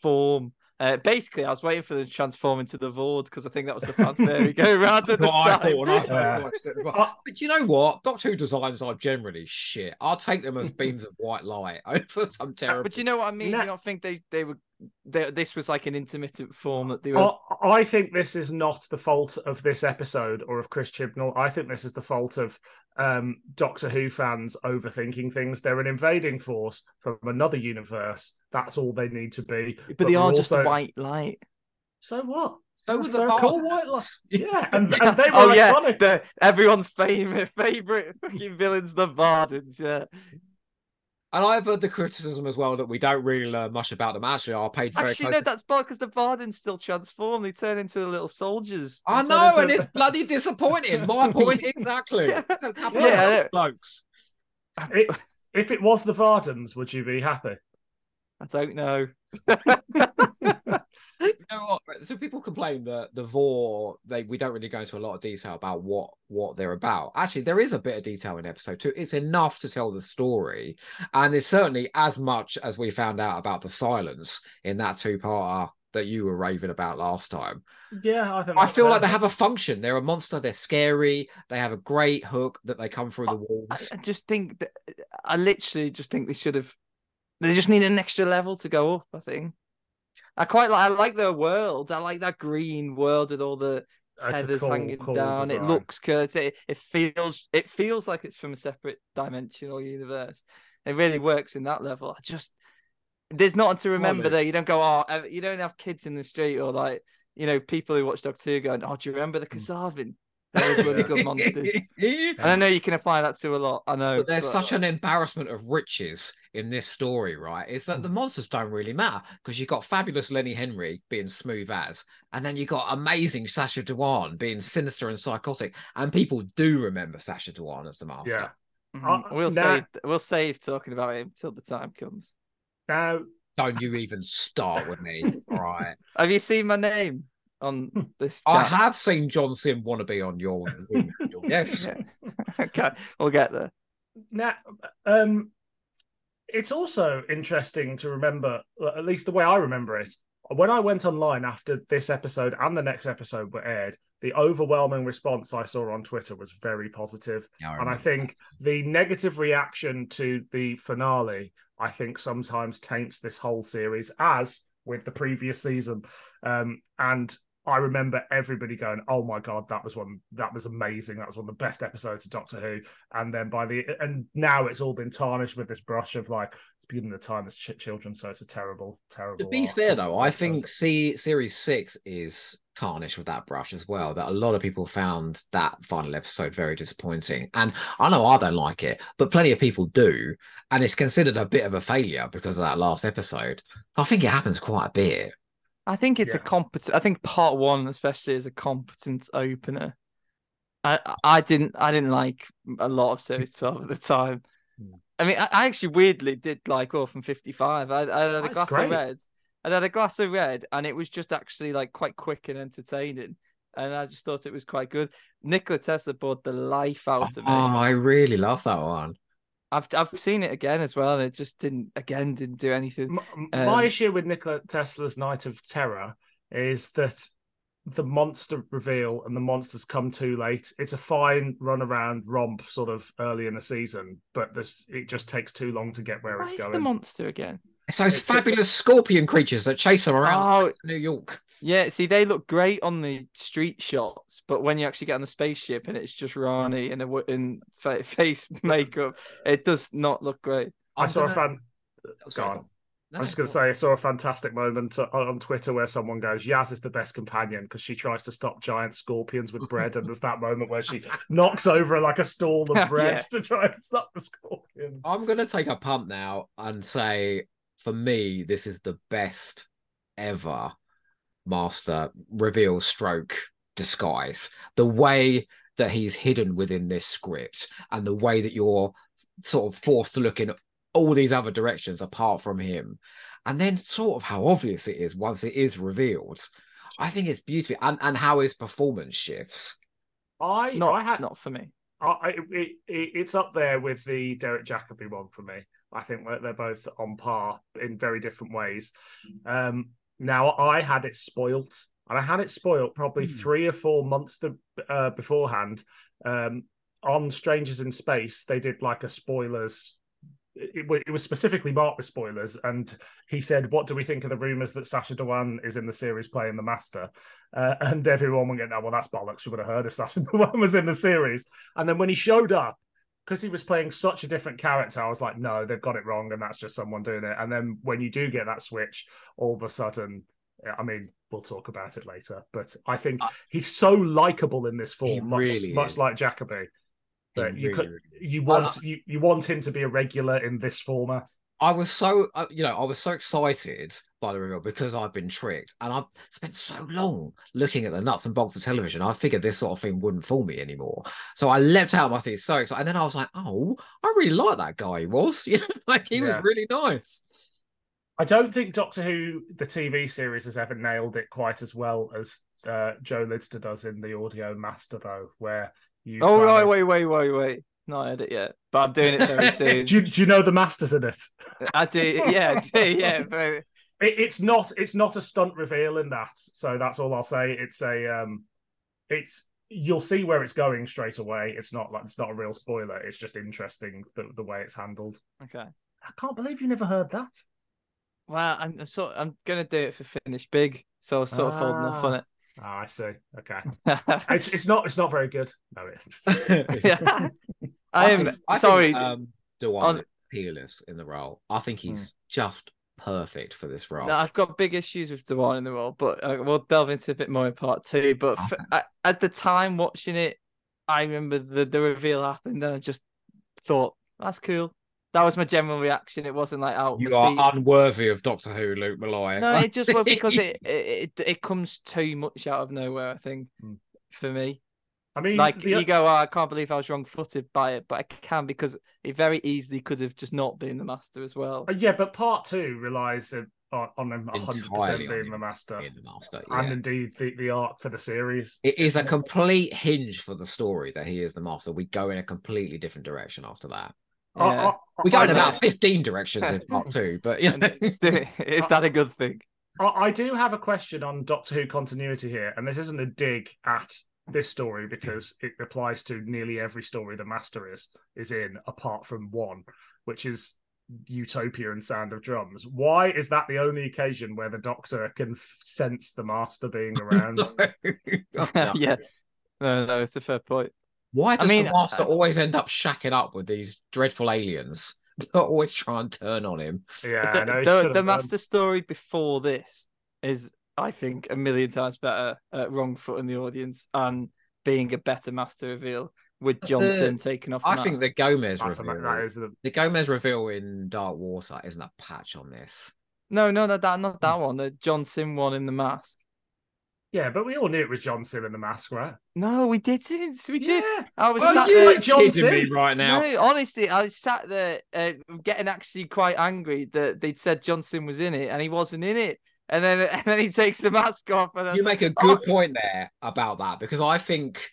form. Uh, basically, I was waiting for them to transform into the Vord because I think that was the fun theory going around at the time. When I first watched it as well. But you know what? Doctor Who designs are generally shit. I'll take them as beams of white light over some terrible. But you know what I mean? No. You don't think they they were they, this was like an intermittent form that they were. I, I think this is not the fault of this episode or of Chris Chibnall. I think this is the fault of um, Doctor Who fans overthinking things. They're an invading force from another universe. That's all they need to be. But, but they are also just a white light. So what? So was the cold white light. Yeah, and, and they were oh, iconic. Yeah. Everyone's favorite favorite fucking villains, the Vardens. Yeah. And I've heard the criticism as well that we don't really learn much about them. Actually, I paid very Actually, close no, to... that's bad because the Vardens still transform. They turn into the little soldiers. I know, and a... it's bloody disappointing. My point, exactly. Yeah. It's a couple yeah. of blokes. It, if it was the Vardens, would you be happy? I don't know. You know what? So people complain that the Vor, they we don't really go into a lot of detail about what, what they're about. Actually, there is a bit of detail in episode two. It's enough to tell the story. And it's certainly as much as we found out about the Silence in that two-parter that you were raving about last time. Yeah, I think I feel fair. Like they have a function. They're a monster. They're scary. They have a great hook that they come through I, the walls. I, I just think that I literally just think they should have. They just need an extra level to go up, I think. I quite like I like their world. I like that green world with all the tethers cool, hanging cool down. Design. It looks curved. It, it feels it feels like it's from a separate dimension or universe. It really works in that level. I just there's nothing to remember there. You don't go, oh, you don't have kids in the street or like, you know, people who watch Doctor Who going, oh, do you remember the Kasavin? They were bloody good monsters. And I know you can apply that to a lot. I know. But there's but... such an embarrassment of riches in this story, right? Is that the monsters don't really matter because you've got fabulous Lenny Henry being smooth as, and then you've got amazing Sacha Dhawan being sinister and psychotic. And people do remember Sacha Dhawan as the master. Yeah. Mm-hmm. uh, we'll, now... save, we'll save talking about him till the time comes. Now, don't you even start with me. Right. Have you seen my name? On this, chat. I have seen John Sim wannabe on your wing. Yes, yeah. Okay, we'll get there. Now, um, it's also interesting to remember, at least the way I remember it, when I went online after this episode and the next episode were aired, the overwhelming response I saw on Twitter was very positive, yeah, I and I think that. The negative reaction to the finale, I think, sometimes taints this whole series, as with the previous season, um, and. I remember everybody going, "Oh my god, that was one. That was amazing. That was one of the best episodes of Doctor Who." And then by the and now it's all been tarnished with this brush of like it's been in the time as ch- children, so it's a terrible, terrible. To be fair though, I think C- series six is tarnished with that brush as well. That a lot of people found that final episode very disappointing, and I know I don't like it, but plenty of people do, and it's considered a bit of a failure because of that last episode. I think it happens quite a bit. I think it's yeah. a competent. I think part one, especially, is a competent opener. I I didn't I didn't like a lot of series twelve at the time. Yeah. I mean, I, I actually weirdly did like Orphan fifty-five. I, I had a That's glass great. of red. I had a glass of red, and it was just actually like quite quick and entertaining. And I just thought it was quite good. Nikola Tesla bought the life out oh, of it. Oh, I really love that one. I've I've seen it again as well, and it just didn't again didn't do anything. My, my um, issue with Nikola Tesla's Night of Terror is that the monster reveal and the monsters come too late. It's a fine runaround romp, sort of early in the season, but this it just takes too long to get where why it's going. Is the monster again? It's those it's fabulous the... scorpion creatures that chase them around oh, New York. Yeah, see, they look great on the street shots, but when you actually get on the spaceship and it's just Rani in a in face makeup, it does not look great. I, I saw a fan. Oh, God, no, I'm just going to say I saw a fantastic moment on Twitter where someone goes, "Yaz is the best companion because she tries to stop giant scorpions with bread," and there's that moment where she knocks over like a stall of bread yeah. to try and stop the scorpions. I'm going to take a punt now and say, for me, this is the best ever master, reveal, stroke, disguise. The way that he's hidden within this script and the way that you're sort of forced to look in all these other directions apart from him, and then sort of how obvious it is once it is revealed. I think it's beautiful, and and how his performance shifts. I not, I had not for me. I it, it, it's up there with the Derek Jacobi one for me. I think they're both on par in very different ways. Um, now I had it spoilt, and I had it spoilt probably mm. three or four months the, uh, beforehand. Um, on Strangers in Space, they did like a spoilers. It, it was specifically marked with spoilers, and he said, "What do we think of the rumours that Sacha Dhawan is in the series playing the Master?" Uh, and everyone went, "Oh, well, that's bollocks. We would have heard if Sacha Dhawan was in the series." And then when he showed up, because he was playing such a different character, I was like, "No, they've got it wrong, and that's just someone doing it." And then when you do get that switch, all of a sudden, I mean, we'll talk about it later, but I think he's so likeable in this form, much, really much like Jacobi. But you really, could, you want I, you, you want him to be a regular in this format. I was so uh, you know I was so excited by the reveal because I've been tricked, and I've spent so long looking at the nuts and bolts of television. I figured this sort of thing wouldn't fool me anymore, so I leapt out of my seat so excited. And then I was like, "Oh, I really like that guy. He was, you know, like he yeah. was really nice." I don't think Doctor Who, the T V series, has ever nailed it quite as well as uh, Joe Lidster does in the Audio Master, though, where. You oh, right, of... wait, wait, wait, wait. Not heard it yet, but I'm doing it very soon. do, you, do you know the Master's in it? I do, yeah, I do, yeah. Very... It, it's not it's not a stunt reveal in that, so that's all I'll say. It's a, um, it's you'll see where it's going straight away. It's not like it's not a real spoiler. It's just interesting the, the way it's handled. Okay. I can't believe you never heard that. Well, I'm sort I'm gonna do it for Finish Big, so I was sort ah. of holding off on it. Oh, I see. Okay, it's it's not it's not very good. No, it's. it's yeah. I am I think, I sorry. Think, um, Dhawan Peerless in the role. I think he's mm. just perfect for this role. No, I've got big issues with Dhawan in the role, but uh, we'll delve into a bit more in part two. But okay. for, I, at the time watching it, I remember the the reveal happened, and I just thought that's cool. That was my general reaction. It wasn't like out. You are seat. unworthy of Doctor Who, Luke Malloy. No, it just was because it, it it it comes too much out of nowhere. I think mm. for me, I mean, like the... you go, oh, I can't believe I was wrong-footed by it, but I can because it very easily could have just not been the Master as well. Yeah, but part two relies on him one hundred percent being the Master, being the Master, yeah. and indeed the the arc for the series. It is a complete hinge for the story that he is the Master. We go in a completely different direction after that. Yeah. I, I, we got in about fifteen directions in part two, but you know. Is that a good thing? I, I do have a question on Doctor Who continuity here, and this isn't a dig at this story because it applies to nearly every story the Master is is in, apart from one, which is Utopia and Sound of Drums. Why is that the only occasion where the Doctor can f- sense the Master being around? no. No. Yeah, no, no, it's a fair point. Why does I mean, the Master I, always end up shacking up with these dreadful aliens that always try and turn on him? Yeah, the, no, the, the Master story before this is, I think, a million times better at wrong foot in the audience and being a better Master reveal with Johnson the, taking off. I mask. think the Gomez That's reveal, a, the... the Gomez reveal in Dark Water isn't a patch on this. No, no, no that not that one. The Johnson one in the mask. Yeah, but we all knew it was John Sim in the mask, right? No, we didn't. We did. Yeah. I was well, sat there. Like John Sim me right now. No, honestly, I was sat there uh, getting actually quite angry that they'd said John Sim was in it and he wasn't in it. And then and then he takes the mask off. And you make like, a good oh. point there about that because I think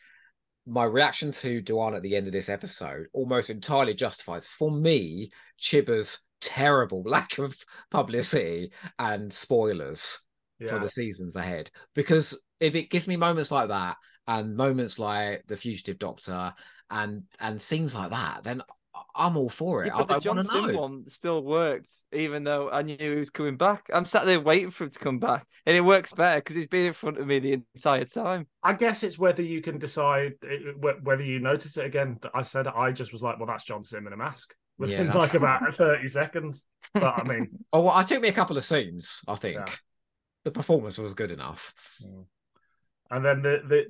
my reaction to Dhawan at the end of this episode almost entirely justifies, for me, Chibber's terrible lack of publicity and spoilers. Yeah. For the seasons ahead, because if it gives me moments like that and moments like the Fugitive Doctor and and scenes like that, then I'm all for it. Yeah, but I, the I Johnson one still worked, even though I knew he was coming back. I'm sat there waiting for him to come back, and it works better because he's been in front of me the entire time. I guess it's whether you can decide whether you notice it again. I said I just was like, well, that's Johnson in a mask. Within yeah, like about thirty seconds. But I mean, oh, well, I took me a couple of scenes, I think. Yeah. The performance was good enough, mm. and then the, the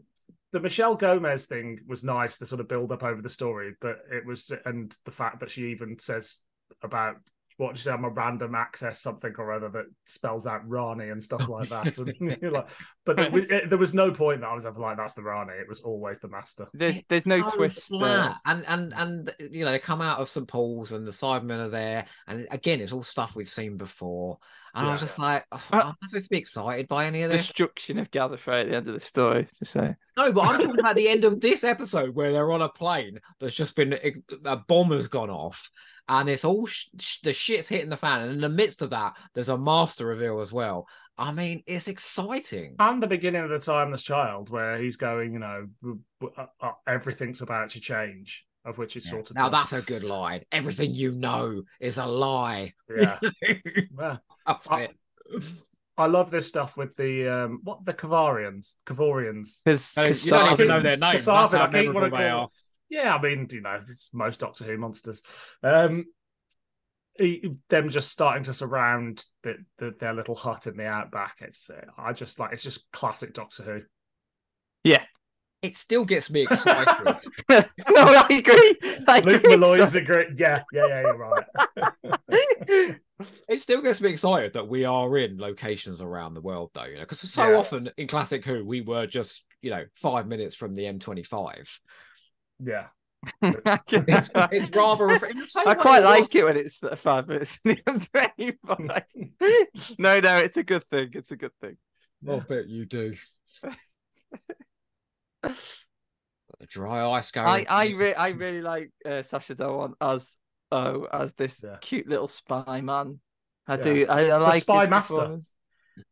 the Michelle Gomez thing was nice. The sort of build up over the story, but it was, and the fact that she even says about watch some um, random access something or other that spells out Rani and stuff like that. And, you know, but there was, it, there was no point that I was ever like, that's the Rani. It was always the Master. There's there's no so twist there. And, and, and, you know, they come out of Saint Paul's and the Cybermen are there. And again, it's all stuff we've seen before. And yeah. I was just like, oh, well, I'm not supposed to be excited by any of this. Destruction of Gallifrey at the end of the story, to say. No, but I'm talking about the end of this episode where they're on a plane that's just been, a bomb has gone off. And it's all sh sh the shit's hitting the fan. And in the midst of that, there's a Master reveal as well. I mean, it's exciting. And the beginning of The Timeless Child, where he's going, you know, everything's about to change, of which it's yeah. sort of. Now, does. That's a good line. Everything you know is a lie. Yeah. yeah. I, I love this stuff with the, um, what, the Kavarians? Kavorians. You don't even know their name. That's how memorable they are. Yeah, I mean, you know, it's most Doctor Who monsters. Um, he, them just starting to surround the, the, their little hut in the outback. It's uh, I just like it's just classic Doctor Who. Yeah, it still gets me excited. No, I agree. I Luke agree. Malloy is a great. Yeah, yeah, yeah. You're right. It still gets me excited that we are in locations around the world, though. You know, because so yeah. often in classic Who, we were just you know five minutes from the M twenty-five. Yeah, it's, it's rather. I quite like was... it when it's five minutes. no, no, it's a good thing. It's a good thing. I'll bet you do. The dry ice going. I, I, re I really like uh, Sacha Dhawan as oh as this yeah. cute little spy man. I yeah. do. I, I like the spy master.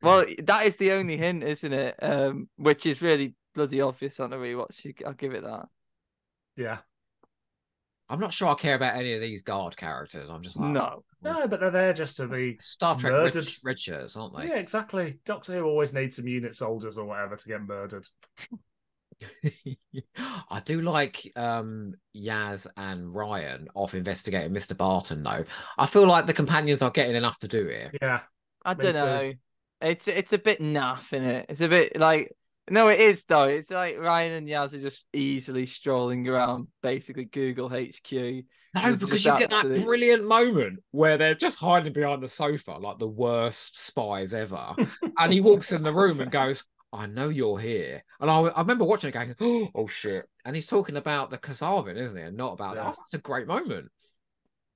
Well, that is the only hint, isn't it? Um, which is really bloody obvious on a rewatch. I'll give it that. Yeah, I'm not sure I care about any of these guard characters. I'm just like no, no, but they're there just to be Star Trek murdered. Richers, aren't they? Yeah, exactly. Doctor Who always needs some unit soldiers or whatever to get murdered. I do like um, Yaz and Ryan off investigating Mister Barton, though. I feel like the companions are getting enough to do here. Yeah, I don't know. It's it's a bit naff, isn't it? It's a bit like. No, it is, though. It's like Ryan and Yaz are just easily strolling around, basically Google H Q. No, because you absolute... get that brilliant moment where they're just hiding behind the sofa, like the worst spies ever. And he walks in the room and goes, I know you're here. And I, I remember watching it going, oh, oh shit. And he's talking about the Kasavin, isn't he? And not about, yeah. oh, that's a great moment.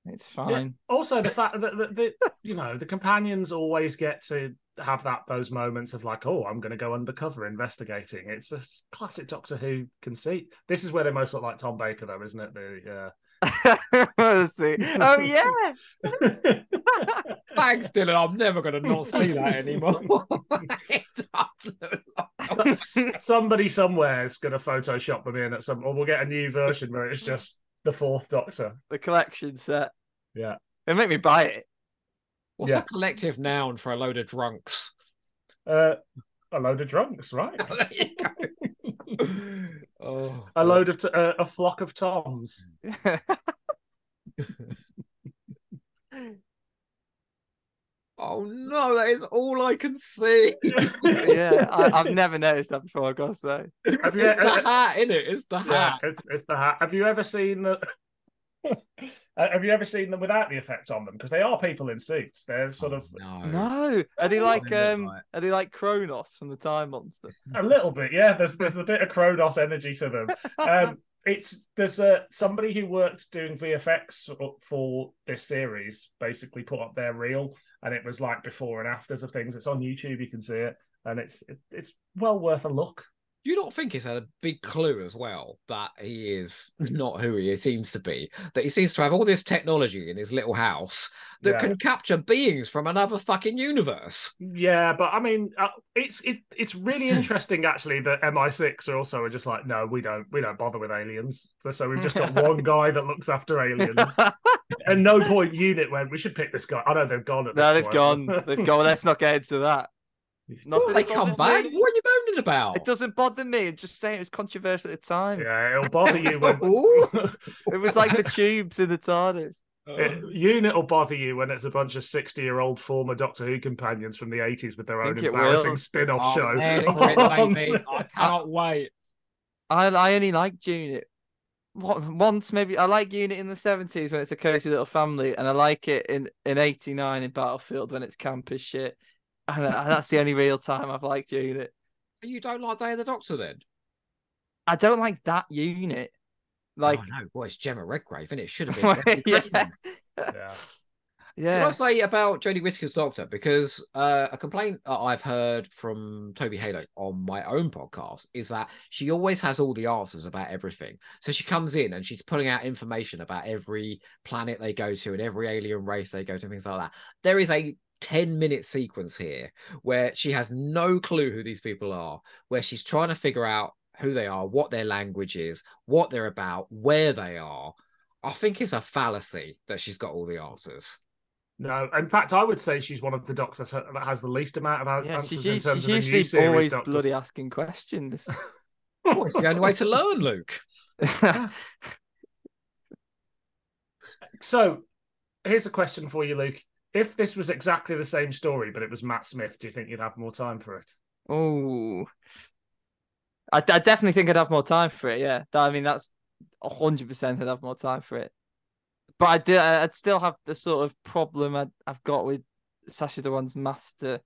It's fine. Yeah. Also, the fact that, that, that you know the companions always get to have that those moments of like, oh, I'm going to go undercover investigating. It's a classic Doctor Who conceit. This is where they most look like Tom Baker, though, isn't it? The uh... Let's see. Oh yeah. Thanks, Dylan. I'm never going to not see that anymore. So, somebody somewhere is going to Photoshop them in at some, or we'll get a new version where it's just. The fourth Doctor. The collection set. Yeah. They make me buy it. What's yeah. a collective noun for a load of drunks? Uh, a load of drunks, right. There you go. oh, a load of, t uh, a flock of toms. Oh, no, that is all I can see. yeah, I, I've never noticed that before, I've got to say. Have you, it's uh, the hat, isn't it? It's the hat. Yeah, it's, it's the hat. Have you ever seen the... uh, have you ever seen them without the effect on them? Because they are people in suits. They're sort oh, of... No. no. Are they like um? Are they like Kronos from the Time Monster? A little bit, yeah. There's, there's a bit of Kronos energy to them. Um, it's there's a somebody who worked doing V F X for this series basically put up their reel, and it was like before and afters of things. It's on YouTube, you can see it, and it's it, it's well worth a look. Do you not think it's had a big clue as well that he is not who he seems to be? That he seems to have all this technology in his little house that yeah. can capture beings from another fucking universe. Yeah, but I mean, uh, it's it, it's really interesting actually that M I six are also just like, no, we don't we don't bother with aliens. So so we've just got one guy that looks after aliens. At no point unit went, we should pick this guy. I know they've gone. At no, this they've point. gone. They've gone. Let's not get into that. Well, they come back. Me. What are you moaning about? It doesn't bother me. I'm just saying it was controversial at the time. Yeah, it'll bother you when it was like the tubes in the TARDIS. It, unit will bother you when it's a bunch of sixty-year-old former Doctor Who companions from the eighties with their own embarrassing spin-off oh, show. Man, oh, I can't wait. I I only liked Unit what, once maybe I like Unit in the seventies when it's a cozy little family, and I like it in in eighty-nine in Battlefield when it's camp as shit. And, and that's the only real time I've liked Unit. So you don't like Day of the Doctor then? I don't like that Unit. Like, oh, no, boy, it's Gemma Redgrave, and it should have been. yeah. yeah. Yeah. Can I say about Jodie Whittaker's Doctor? Because uh, a complaint that I've heard from Toby Halo on my own podcast is that she always has all the answers about everything. So she comes in and she's pulling out information about every planet they go to and every alien race they go to, and things like that. There is a ten minute sequence here where she has no clue who these people are, where she's trying to figure out who they are, what their language is, what they're about, where they are. I think it's a fallacy that she's got all the answers. No, in fact, I would say she's one of the doctors that has the least amount of yeah, answers she, she, in terms she, of the new series always doctors. Bloody asking questions. Well, it's the only way to learn, Luke. So, here's a question for you, Luke. If this was exactly the same story, but it was Matt Smith, do you think you'd have more time for it? Oh, I, I definitely think I'd have more time for it, yeah. I mean, that's one hundred percent I'd have more time for it. But I did, I'd still have the sort of problem I'd, I've got with Sacha Dhawan's Master,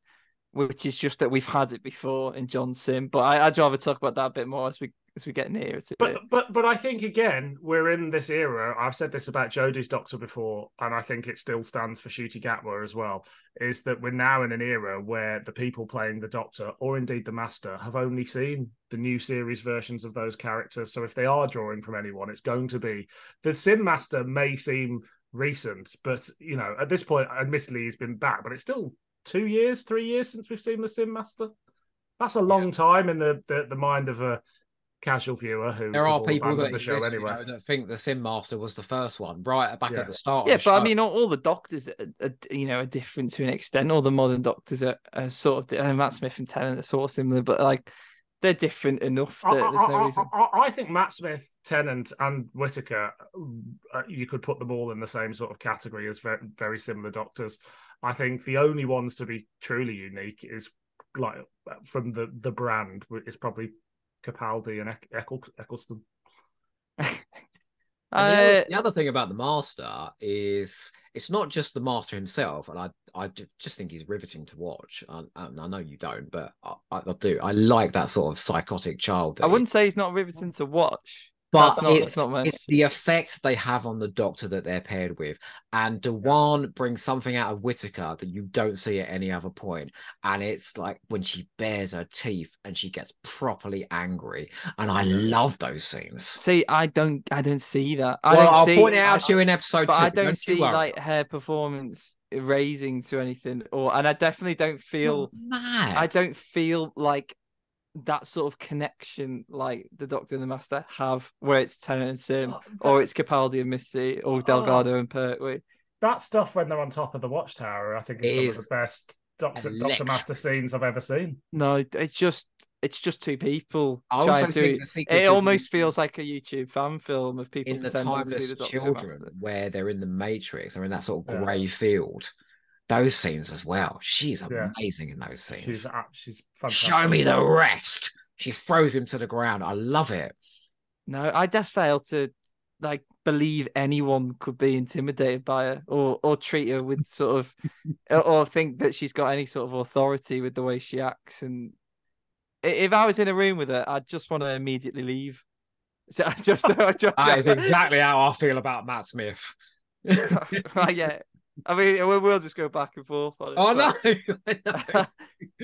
which is just that we've had it before in John Sim. But I, I'd rather talk about that a bit more as we as we get nearer to but, it. But but I think, again, we're in this era. I've said this about Jodie's Doctor before, and I think it still stands for Shuti Gatwa as well, is that we're now in an era where the people playing the Doctor, or indeed the Master, have only seen the new series versions of those characters. So if they are drawing from anyone, it's going to be... The Sim Master may seem recent, but, you know, at this point, admittedly, he's been back, but it's still two years, three years since we've seen the Sim Master. That's a long yeah. time in the, the, the mind of a casual viewer who... There are people that, the exist, show anyway. You know, that think the Sim Master was the first one, right back yeah. at the start. Yeah, of the but show. I mean, all, all the doctors, are, are, you know, are different to an extent. All the modern doctors are, are sort of... I mean, Matt Smith and Tennant are sort of similar, but, like, they're different enough that I, there's no I, reason. I, I think Matt Smith, Tennant, and Whittaker, uh, you could put them all in the same sort of category as very, very similar doctors. I think the only ones to be truly unique is, like, from the, the brand, is probably Capaldi and Eccleston. And the, uh, other, the other thing about the Master is it's not just the Master himself, and I I just think he's riveting to watch. I, I know you don't, but I, I do. I like that sort of psychotic child. I wouldn't say he's not riveting to watch. But not, it's, it's the effect they have on the Doctor that they're paired with. And Dhawan yeah. brings something out of Whittaker that you don't see at any other point. And it's like when she bares her teeth and she gets properly angry. And I love those scenes. See, I don't I don't see that. I well, don't I'll see, point it out I, to you in episode but two. But I don't, don't see like her performance raising to anything. or And I definitely don't feel... Mad. I don't feel like... that sort of connection like the Doctor and the Master have, where it's Tennant and Sim, oh, that... or it's Capaldi and Missy, or Delgado oh, and Pertwee. That stuff when they're on top of the Watchtower, I think is it some is of the best Doctor electric. Doctor Master scenes I've ever seen. No, it's just it's just two people. I also think to, the it almost the... feels like a YouTube fan film of people in the timeless the children where they're in the Matrix, they're in that sort of grey yeah. field. Those scenes as well. She's amazing yeah. in those scenes. She's, uh, she's fantastic. Show me the rest. She throws him to the ground. I love it. No, I just fail to like believe anyone could be intimidated by her or or treat her with sort of or, or think that she's got any sort of authority with the way she acts. And if I was in a room with her, I'd just want to immediately leave. So I just, I just that is exactly how I feel about Matt Smith. Right, yeah. I mean, we'll just go back and forth on it. Oh, but... no.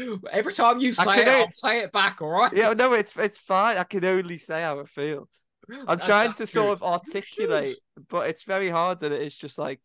no. Every time you say it, only... I'll say it back, all right? Yeah, no, it's it's fine. I can only say how I feel. I'm That's trying to true. sort of articulate, but it's very hard, and it's just like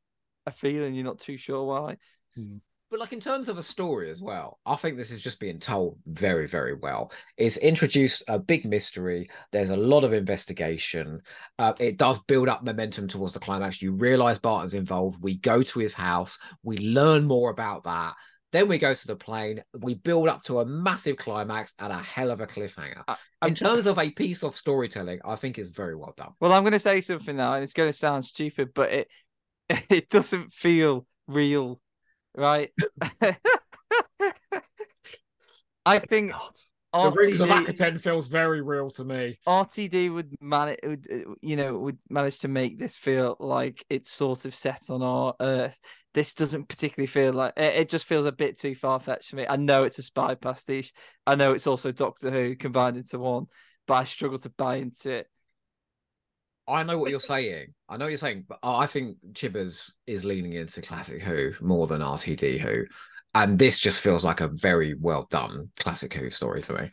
a feeling you're not too sure why. Hmm. But, like, in terms of a story as well, I think this is just being told very, very well. It's introduced a big mystery. There's a lot of investigation. Uh, it does build up momentum towards the climax. You realise Barton's involved. We go to his house. We learn more about that. Then we go to the plane. We build up to a massive climax and a hell of a cliffhanger. I, in terms of a piece of storytelling, I think it's very well done. Well, I'm going to say something now, and it's going to sound stupid, but it it doesn't feel real. Right. I think R T D, the rings of Akaten feels very real to me. R T D would manage, you know, would manage to make this feel like it's sort of set on our Earth. This doesn't particularly feel like it, it just feels a bit too far fetched for me. I know it's a spy pastiche. I know it's also Doctor Who combined into one, but I struggle to buy into it. I know what you're saying. I know what you're saying, but I think Chibbers is leaning into classic Who more than R T D Who. And this just feels like a very well done classic Who story to me.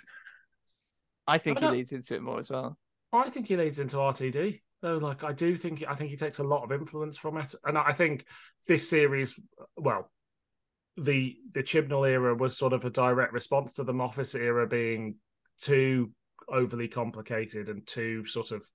I think I he leads into it more as well. I think he leads into R T D though. Like I do think I think he takes a lot of influence from it, and I think this series, well, the the Chibnall era was sort of a direct response to the Moffat era being too overly complicated and too sort of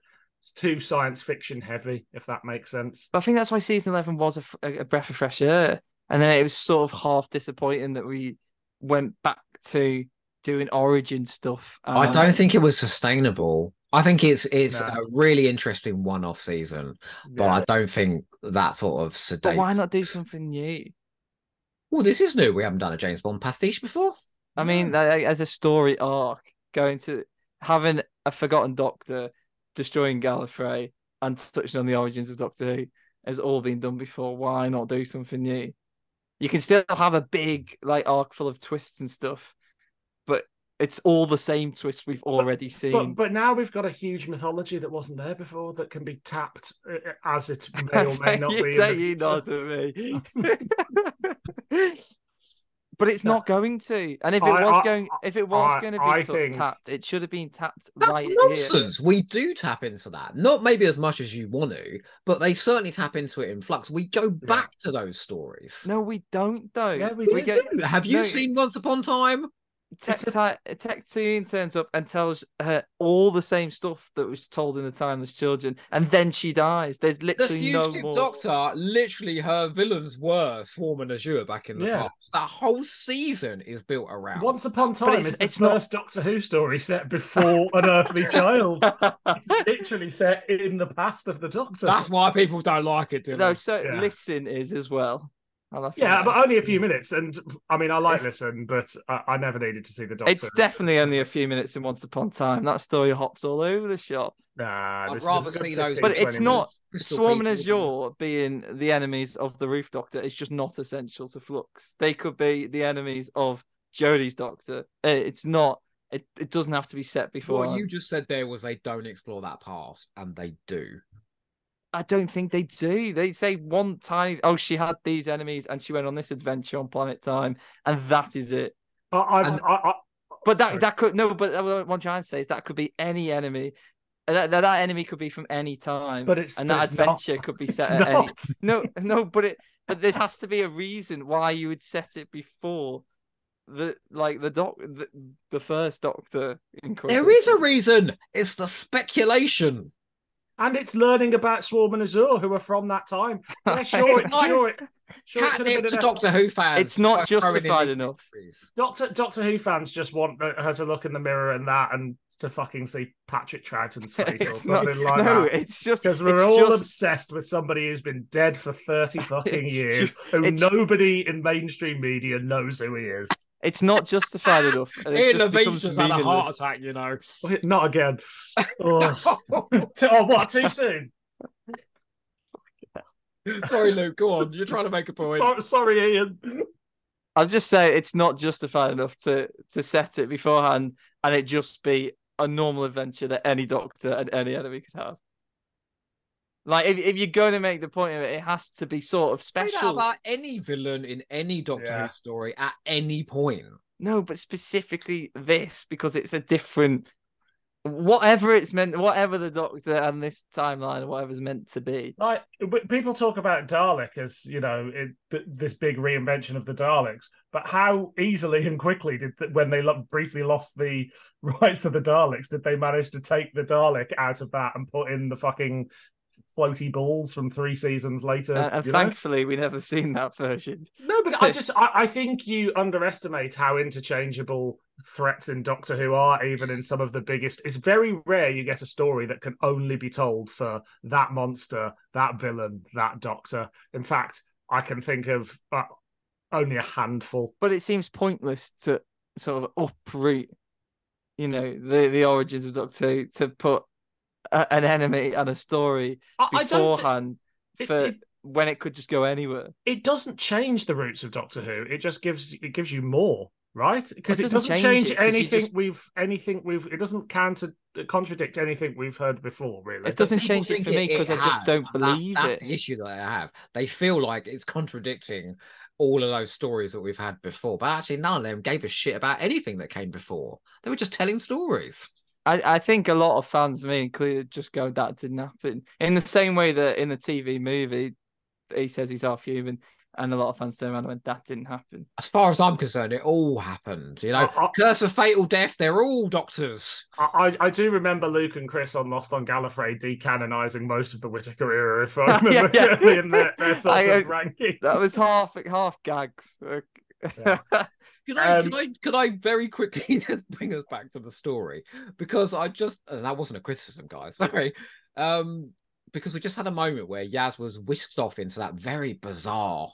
too science fiction heavy, if that makes sense. But I think that's why season eleven was a, a breath of fresh air. And then it was sort of half disappointing that we went back to doing origin stuff. Um, I don't think it was sustainable. I think it's it's no. a really interesting one-off season, yeah. but I don't think that sort of sedate. But why not do something new? Well, this is new. We haven't done a James Bond pastiche before. I mean, as a story arc, going to having a forgotten Doctor, destroying Gallifrey, and touching on the origins of Doctor Who has all been done before. Why not do something new? You can still have a big like arc full of twists and stuff, but it's all the same twists we've already but, seen. But, but now we've got a huge mythology that wasn't there before that can be tapped as it may or may not you, be. Don't you nod to me. But it's no. not going to. And if it I, was I, going, if it was I, going to be I think... tapped, it should have been tapped. That's right nonsense. Here. We do tap into that, not maybe as much as you want to, but they certainly tap into it in Flux. We go back yeah. to those stories. No, we don't though. Yeah, we, we do. Get... Have you no. seen Once Upon Time? Tech a... Tune turns up and tells her all the same stuff that was told in the Timeless Children, and then she dies. There's literally no more. The Fugitive Doctor, literally her villains were Swarm and Azure back in the yeah. past. That whole season is built around Once Upon Time. But it's, is the it's first not... Doctor Who story set before An Earthly Child. It's literally set in the past of the Doctor. That's why people don't like it, do no, they? No, so yeah. Listen is as well. Yeah, but only a few minutes, and I mean, I like Listen, but I, I never needed to see the Doctor. It's definitely only a few minutes in Once Upon a Time. That story hops all over the shop. Nah, I'd rather see those. But it's not Swarm and Azure being the enemies of the Roof Doctor. It's just not essential to Flux. They could be the enemies of Jodie's Doctor. It's not. It it doesn't have to be set before. What you just said there was they don't explore that past, and they do. I don't think they do. They say one time, oh, she had these enemies and she went on this adventure on Planet Time, and that is it. I, I, and, I, I, but that sorry. that could no. But what I'm trying to say is that could be any enemy. That that enemy could be from any time. But it's and that it's adventure not, could be set at any. No, no. But it but there has to be a reason why you would set it before the like the doc the, the first Doctor. There is a reason. It's the speculation. And it's learning about Swarm and Azure, who are from that time. Yeah, sure, it's not sure, sure catnip to Doctor Who fans. It's not justified enough. Doctor Doctor Who fans just want her to look in the mirror and that, and to fucking see Patrick Troughton's face or something not, like no, that. No, it's just because we're all just... obsessed with somebody who's been dead for thirty fucking years, just, who it's... nobody in mainstream media knows who he is. It's not justified enough. Ian Levine's just had a heart attack, you know. Not again. Oh, oh what? Too soon? Sorry, Luke. Go on. You're trying to make a point. So, sorry, Ian. I'll just say it's not justified enough to, to set it beforehand and it just be a normal adventure that any Doctor and any enemy could have. Like, if, if you're going to make the point of it, it has to be sort of special. Say that about any villain in any Doctor yeah. Who story at any point. No, but specifically this, because it's a different... Whatever it's meant... Whatever the Doctor and this timeline or whatever's meant to be. Like, people talk about Dalek as, you know, it, th this big reinvention of the Daleks, but how easily and quickly did... Th when they lo briefly lost the rights to the Daleks, did they manage to take the Dalek out of that and put in the fucking... floaty balls from three seasons later, uh, and thankfully know? we never seen that version. No, but I just I, I think you underestimate how interchangeable threats in Doctor Who are, even in some of the biggest. It's very rare you get a story that can only be told for that monster, that villain, that Doctor. In fact, I can think of uh, only a handful. But it seems pointless to sort of uproot you know, the, the origins of Doctor Who, to put a, an enemy and a story I, beforehand I don't th- for it, it, when it could just go anywhere. It doesn't change the roots of Doctor Who. It just gives it gives you more, right? Because it, it doesn't change, change it, anything just... we've anything we've. It doesn't counter contradict anything we've heard before. Really, it doesn't change it for it, me because I just don't that's, believe that's it. That's the issue that I have. They feel like it's contradicting all of those stories that we've had before, but actually none of them gave a shit about anything that came before. They were just telling stories. I, I think a lot of fans, me included, just go, that didn't happen. In the same way that in the T V movie, he says he's half human, and a lot of fans turned around and went, that didn't happen. As far as I'm concerned, it all happened. You know, I, I, Curse of Fatal Death, they're all doctors. I, I, I do remember Luke and Chris on Lost on Gallifrey decanonising most of the Whittaker era, if I remember yeah, yeah. correctly, in their, their sort I, of ranking. That was half, half gags. Yeah. Can I, um, can I can I very quickly just bring us back to the story? Because I just... And that wasn't a criticism, guys. Sorry. Um, because we just had a moment where Yaz was whisked off into that very bizarre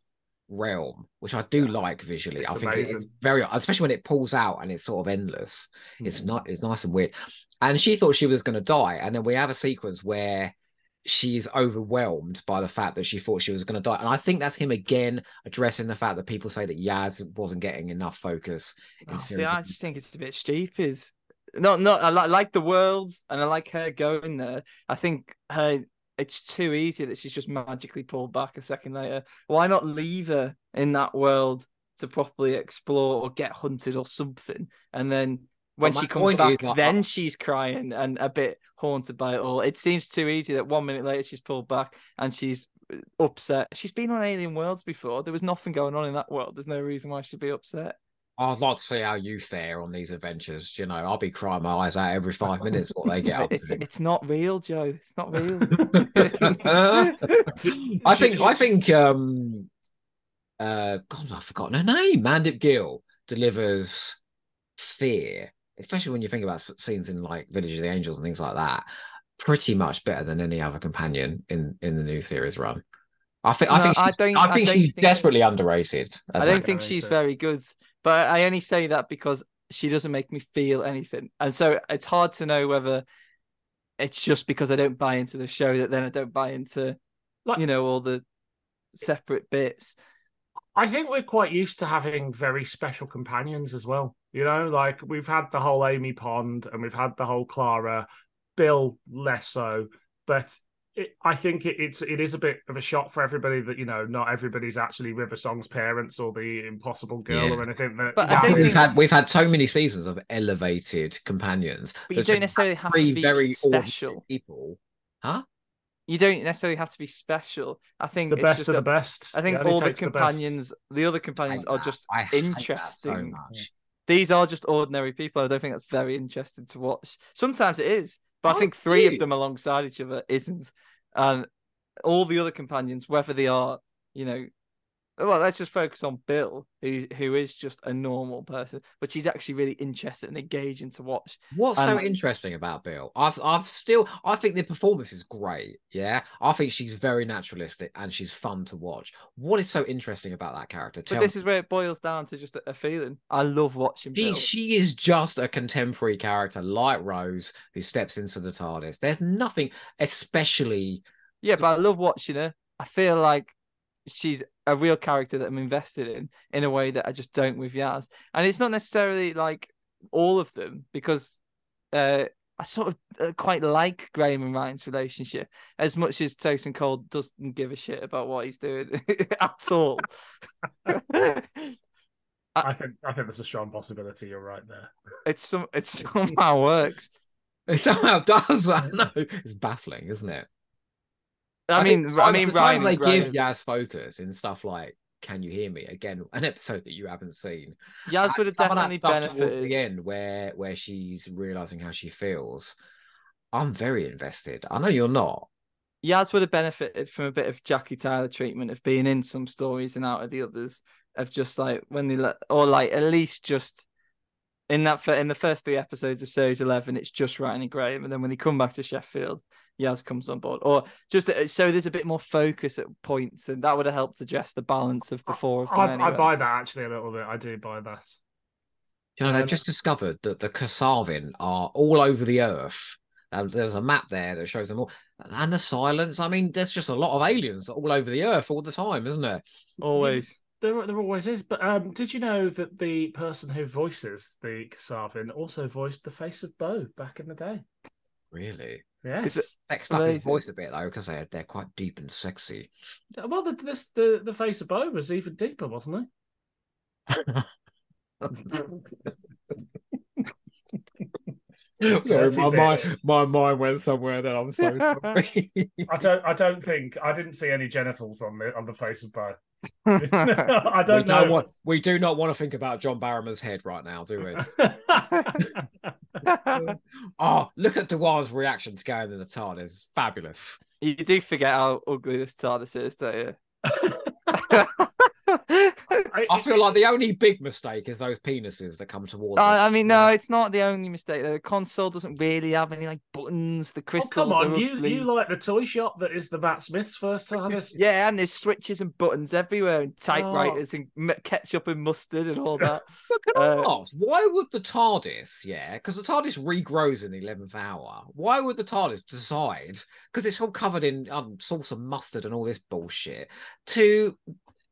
realm, which I do like visually. It's I think amazing. It's very... Especially when it pulls out and it's sort of endless. Mm-hmm. It's not, it's nice and weird. And she thought she was going to die. And then we have a sequence where she's overwhelmed by the fact that she thought she was going to die. And I think that's him again addressing the fact that people say that Yaz wasn't getting enough focus. Oh, see, I just think it's a bit stupid. Not, not, I li- like the world and I like her going there. I think her, it's too easy that she's just magically pulled back a second later. Why not leave her in that world to properly explore or get hunted or something? And then when well, she comes back, like, then she's crying and a bit haunted by it all. It seems too easy that one minute later she's pulled back and she's upset. She's been on alien worlds before. There was nothing going on in that world. There's no reason why she'd be upset. I'd like to see how you fare on these adventures. You know, I'll be crying my eyes out every five minutes what they get up to. It's, it's not real, Joe. It's not real. I think, I think, um, uh, God, I've forgotten her name. Mandip Gill delivers Fear, especially when you think about scenes in like Village of the Angels and things like that, pretty much better than any other companion in, in the new series run. I think no, I think I don't, I think I don't she's think desperately it, underrated. I don't think she's very good, but I only say that because she doesn't make me feel anything, and so it's hard to know whether it's just because I don't buy into the show that then I don't buy into like, you know, all the separate bits. I think we're quite used to having very special companions as well. You know, like we've had the whole Amy Pond and we've had the whole Clara, Bill less so. But it, I think it, it's it is a bit of a shock for everybody that, you know, not everybody's actually River Song's parents or the Impossible Girl yeah. or anything. That, but that I think we've had we've had so many seasons of elevated companions. But you don't necessarily have to be very special people, huh? You don't necessarily have to be special. I think the best of the best. I think all the companions, the other companions are just interesting. These are just ordinary people. I don't think that's very interesting to watch. Sometimes it is, but I think three of them alongside each other isn't. And all the other companions, whether they are, you know, well, let's just focus on Bill, who who is just a normal person, but she's actually really interested and engaging to watch. What's um, so interesting about Bill? I've I've still I think the performance is great. Yeah, I think she's very naturalistic and she's fun to watch. What is so interesting about that character? But Tell this me. Is where it boils down to just a, a feeling. I love watching. She Bill. She is just a contemporary character like Rose, who steps into the TARDIS. There's nothing especially. Yeah, but I love watching her. I feel like she's a real character that I'm invested in, in a way that I just don't with Yaz. And it's not necessarily like all of them, because uh, I sort of quite like Graham and Ryan's relationship as much as Tosin Cole doesn't give a shit about what he's doing at all. I think I think there's a strong possibility you're right there. It's some it somehow works. It somehow does. I know. It's baffling, isn't it? I, I mean, think, I mean, Ryan, they Ryan. give Yaz focus in stuff like "Can You Hear Me?" Again, an episode that you haven't seen. Yaz would have some definitely of that stuff benefited towards the end, where where she's realizing how she feels. I'm very invested. I know you're not. Yaz would have benefited from a bit of Jackie Tyler treatment of being in some stories and out of the others. Of just like when they let, or like at least just in that in the first three episodes of Series eleven, it's just Ryan and Graham, and then when they come back to Sheffield, Yaz comes on board, or just so there's a bit more focus at points, and that would have helped address the balance of the four of them. I, anyway. I buy that actually a little bit. I do buy that. You know, they just discovered that the Kasavin are all over the Earth. Um, there's a map there that shows them all. And the silence. I mean, there's just a lot of aliens all over the Earth all the time, isn't there? Always. There, there always is. But um, did you know that the person who voices the Kasavin also voiced the face of Bo back in the day? Really? Yes. It, Next up his voice a bit, though, because they're, they're quite deep and sexy. Well, the, this, the, the face of Bo was even deeper, wasn't it? Sorry, my mind, my mind went somewhere that I'm so sorry. I don't I don't think I didn't see any genitals on the on the face of Bo. I don't we know. What, we do not want to think about John Barrowman's head right now, do we? Oh, look at Dewar's reaction to going in the TARDIS. Fabulous. You do forget how ugly this TARDIS is, don't you? I feel like the only big mistake is those penises that come towards us. I mean, no, it's not the only mistake. The console doesn't really have any like buttons. The crystals. Oh, come on, you, you like the toy shop that is the Matt Smith's first TARDIS. Yeah, and there's switches and buttons everywhere, and typewriters, oh. and ketchup and mustard and all that. But can uh, I ask, why would the TARDIS? Yeah, because the TARDIS regrows in the eleventh hour. Why would the TARDIS decide? Because it's all covered in um, sauce and mustard and all this bullshit. To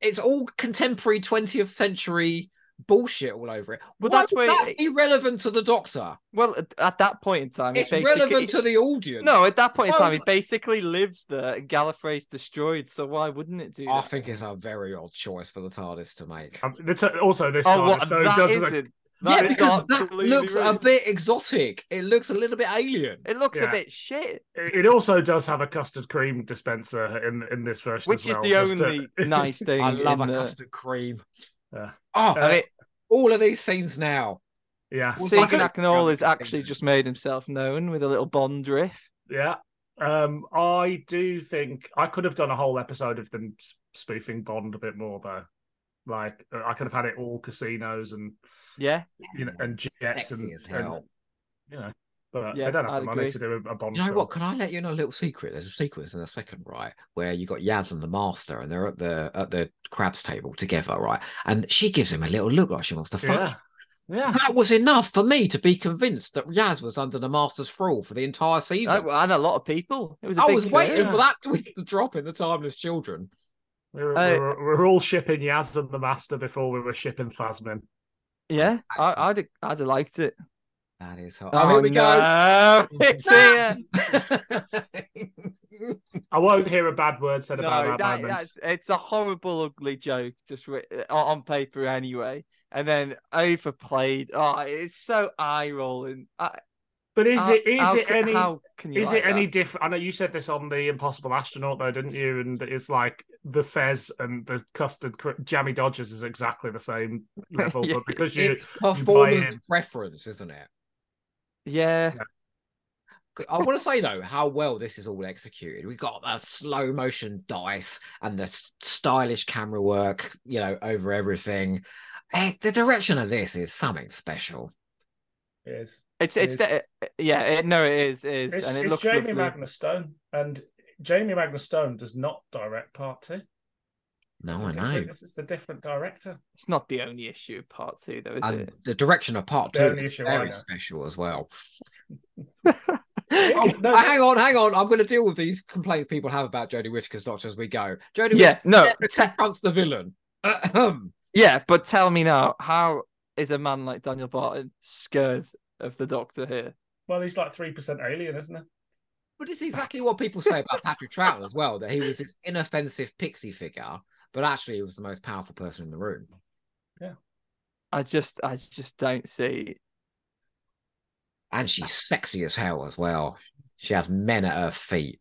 It's all contemporary twentieth century bullshit all over it. Well, Why that's would where that it, be relevant to the Doctor? Well, at that point in time, it's it relevant to the audience. No, at that point in time, it basically lives there. And Gallifrey's destroyed, so why wouldn't it do? I that? think it's a very odd choice for the TARDIS to make. Um, the t- also, this oh, TARDIS though, doesn't. Like... Yeah, because that looks rude. a bit exotic. It looks a little bit alien. It looks yeah. a bit shit. It also does have a custard cream dispenser in in this version, which as well, is the only to... nice thing. I love a the... custard cream. Yeah. Oh, uh, it... all of these scenes now. Yeah, well, Segan Aknol has actually just made himself known with a little Bond riff. Yeah, um, I do think I could have done a whole episode of them spoofing Bond a bit more though. Like I could have had it all casinos and yeah, you know, and jets Sexy and, as hell. and you know, but yeah, they don't have I'd the money agree. to do a Bond. You know film. what? Can I let you in a little secret? There's a sequence in a second, right, where you got Yaz and the Master, and they're at the at the crab's table together, right? And she gives him a little look like she wants to fuck. Yeah. Yeah. That was enough for me to be convinced that Yaz was under the Master's thrall for the entire season, I, and a lot of people. It was. A I big was waiting yeah. for that with the drop in the Timeless Children. We were, uh, we, were, we were all shipping Yaz and the Master before we were shipping Phasmin. Yeah, I, I'd I'd have liked it. That is hot. Oh, oh, here we no. go. It's here. I won't hear a bad word said no, about that. that it's a horrible, ugly joke, just re- on paper anyway, and then overplayed. Oh, it's so eye rolling. I, But is how, it is how, it any is like it that? any different? I know you said this on the Impossible Astronaut, though, didn't you? And it's like the Fez and the custard cr- jammy Dodgers is exactly the same level, yeah. but because you it's performance preference, isn't it? Yeah. yeah. I want to say though how well this is all executed. We've got a slow motion dice and the stylish camera work, you know, over everything. The direction of this is something special. It is. It's it's it is. yeah it, no it is it is it's, and it it's looks Jamie lovely. Magnus Stone and Jamie Magnus Stone does not direct Part Two. No, I know it's a different director. It's not the only issue of Part Two though, is and it? The direction of Part Two is very special as well. Oh, no, hang on, hang on. I'm going to deal with these complaints people have about Jodie Whittaker's Doctor as we go. Jodie yeah, Whittaker no, confronts the villain. Yeah, but tell me now, how is a man like Daniel Barton scared of the Doctor here? Well, he's like three percent alien, isn't he? But it's exactly what people say about Patrick Troughton as well, that he was this inoffensive pixie figure, but actually he was the most powerful person in the room. Yeah. I just I just don't see... And she's sexy as hell as well. She has men at her feet.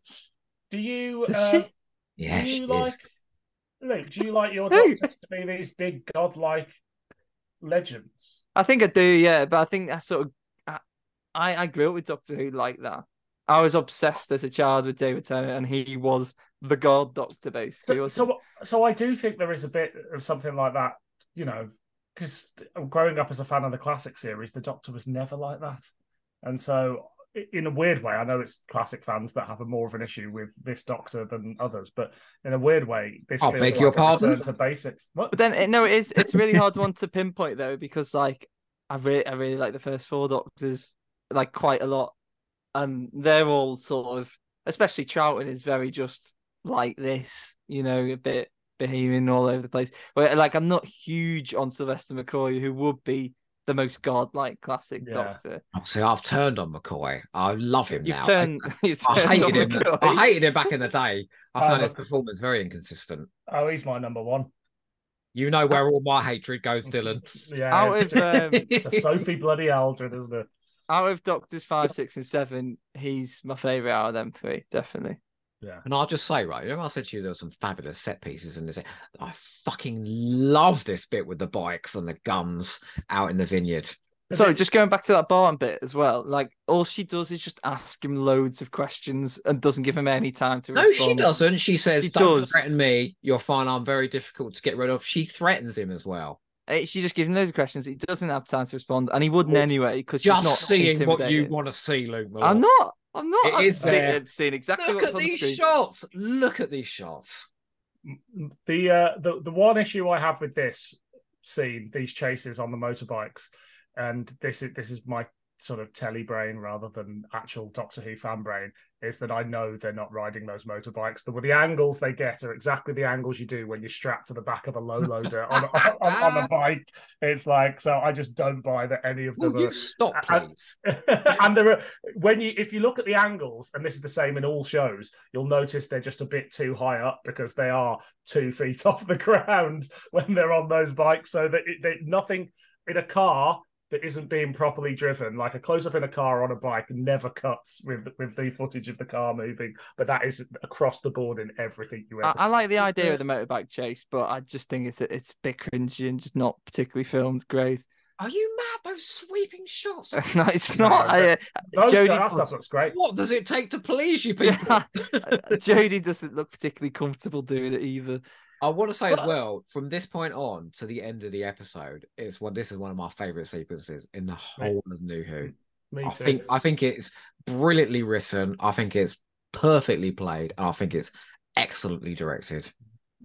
Do you... Does uh, she? Yeah, do you she like... Is. Luke, do you like your Doctor to be these big godlike legends? I think I do, yeah, but I think I sort of I, I grew up with Doctor Who like that. I was obsessed as a child with David Tennant, and he was the God Doctor, basically. So, so, so I do think there is a bit of something like that, you know, because growing up as a fan of the classic series, the Doctor was never like that. And so, in a weird way, I know it's classic fans that have a more of an issue with this Doctor than others, but in a weird way, this I'll feels beg like your a pardon? return to basics. What? But then, no, it is. It's really hard one to pinpoint though, because like. I really, I really like the first four Doctors, like, quite a lot. And they're all sort of, especially Troughton is very just like this, you know, a bit behaving all over the place. But, like, I'm not huge on Sylvester McCoy, who would be the most godlike classic yeah. Doctor. See, I've turned on McCoy. I love him you've now. Turned, you've I, turned I, hated him. I hated him back in the day. I oh, found his performance very inconsistent. Oh, he's my number one. You know where all my hatred goes, Dylan. Yeah, out of um, to Sophie bloody Aldred, isn't it? Out of Doctors five, six, and seven, he's my favourite out of them three, definitely. Yeah, and I'll just say, right, you know, I said to you there were some fabulous set pieces in this. I fucking love this bit with the bikes and the guns out in the vineyard. Sorry, just going back to that barn bit as well. Like, all she does is just ask him loads of questions and doesn't give him any time to. No, respond. She doesn't. She says, she "Don't does. threaten me. You'll find I'm very difficult to get rid of." She threatens him as well. It, she just gives him loads of questions. He doesn't have time to respond, and he wouldn't well, anyway because just she's not seeing what you want to see, Luke. I'm not. I'm not. It I'm is seeing, seeing exactly. Look what's at on these the shots. Look at these shots. The uh, the the one issue I have with this scene, these chases on the motorbikes. And this is this is my sort of telly brain rather than actual Doctor Who fan brain, is that I know they're not riding those motorbikes. The, the angles they get are exactly the angles you do when you're strapped to the back of a low loader on, on, on, on a bike. It's like, so I just don't buy that any of them. Will you stop, please? And, and there are, when you, if you look at the angles, and this is the same in all shows, you'll notice they're just a bit too high up because they are two feet off the ground when they're on those bikes. So that it, they, nothing in a car that isn't being properly driven, like a close-up in a car on a bike, never cuts with with the footage of the car moving. But that is across the board in everything you ever. I, I like the idea yeah. of the motorbike chase, but I just think it's a, it's a bit cringy and just not particularly filmed great. Are you mad? Those sweeping shots. no, it's not. No, I, uh, Jodie, that's, that's what's great. What does it take to please you people? Jodie doesn't look particularly comfortable doing it either. I want to say as well, from this point on to the end of the episode, it's one. This is one of my favourite sequences in the whole me, of New Who. Me I too. Think, I think it's brilliantly written. I think it's perfectly played. And I think it's excellently directed.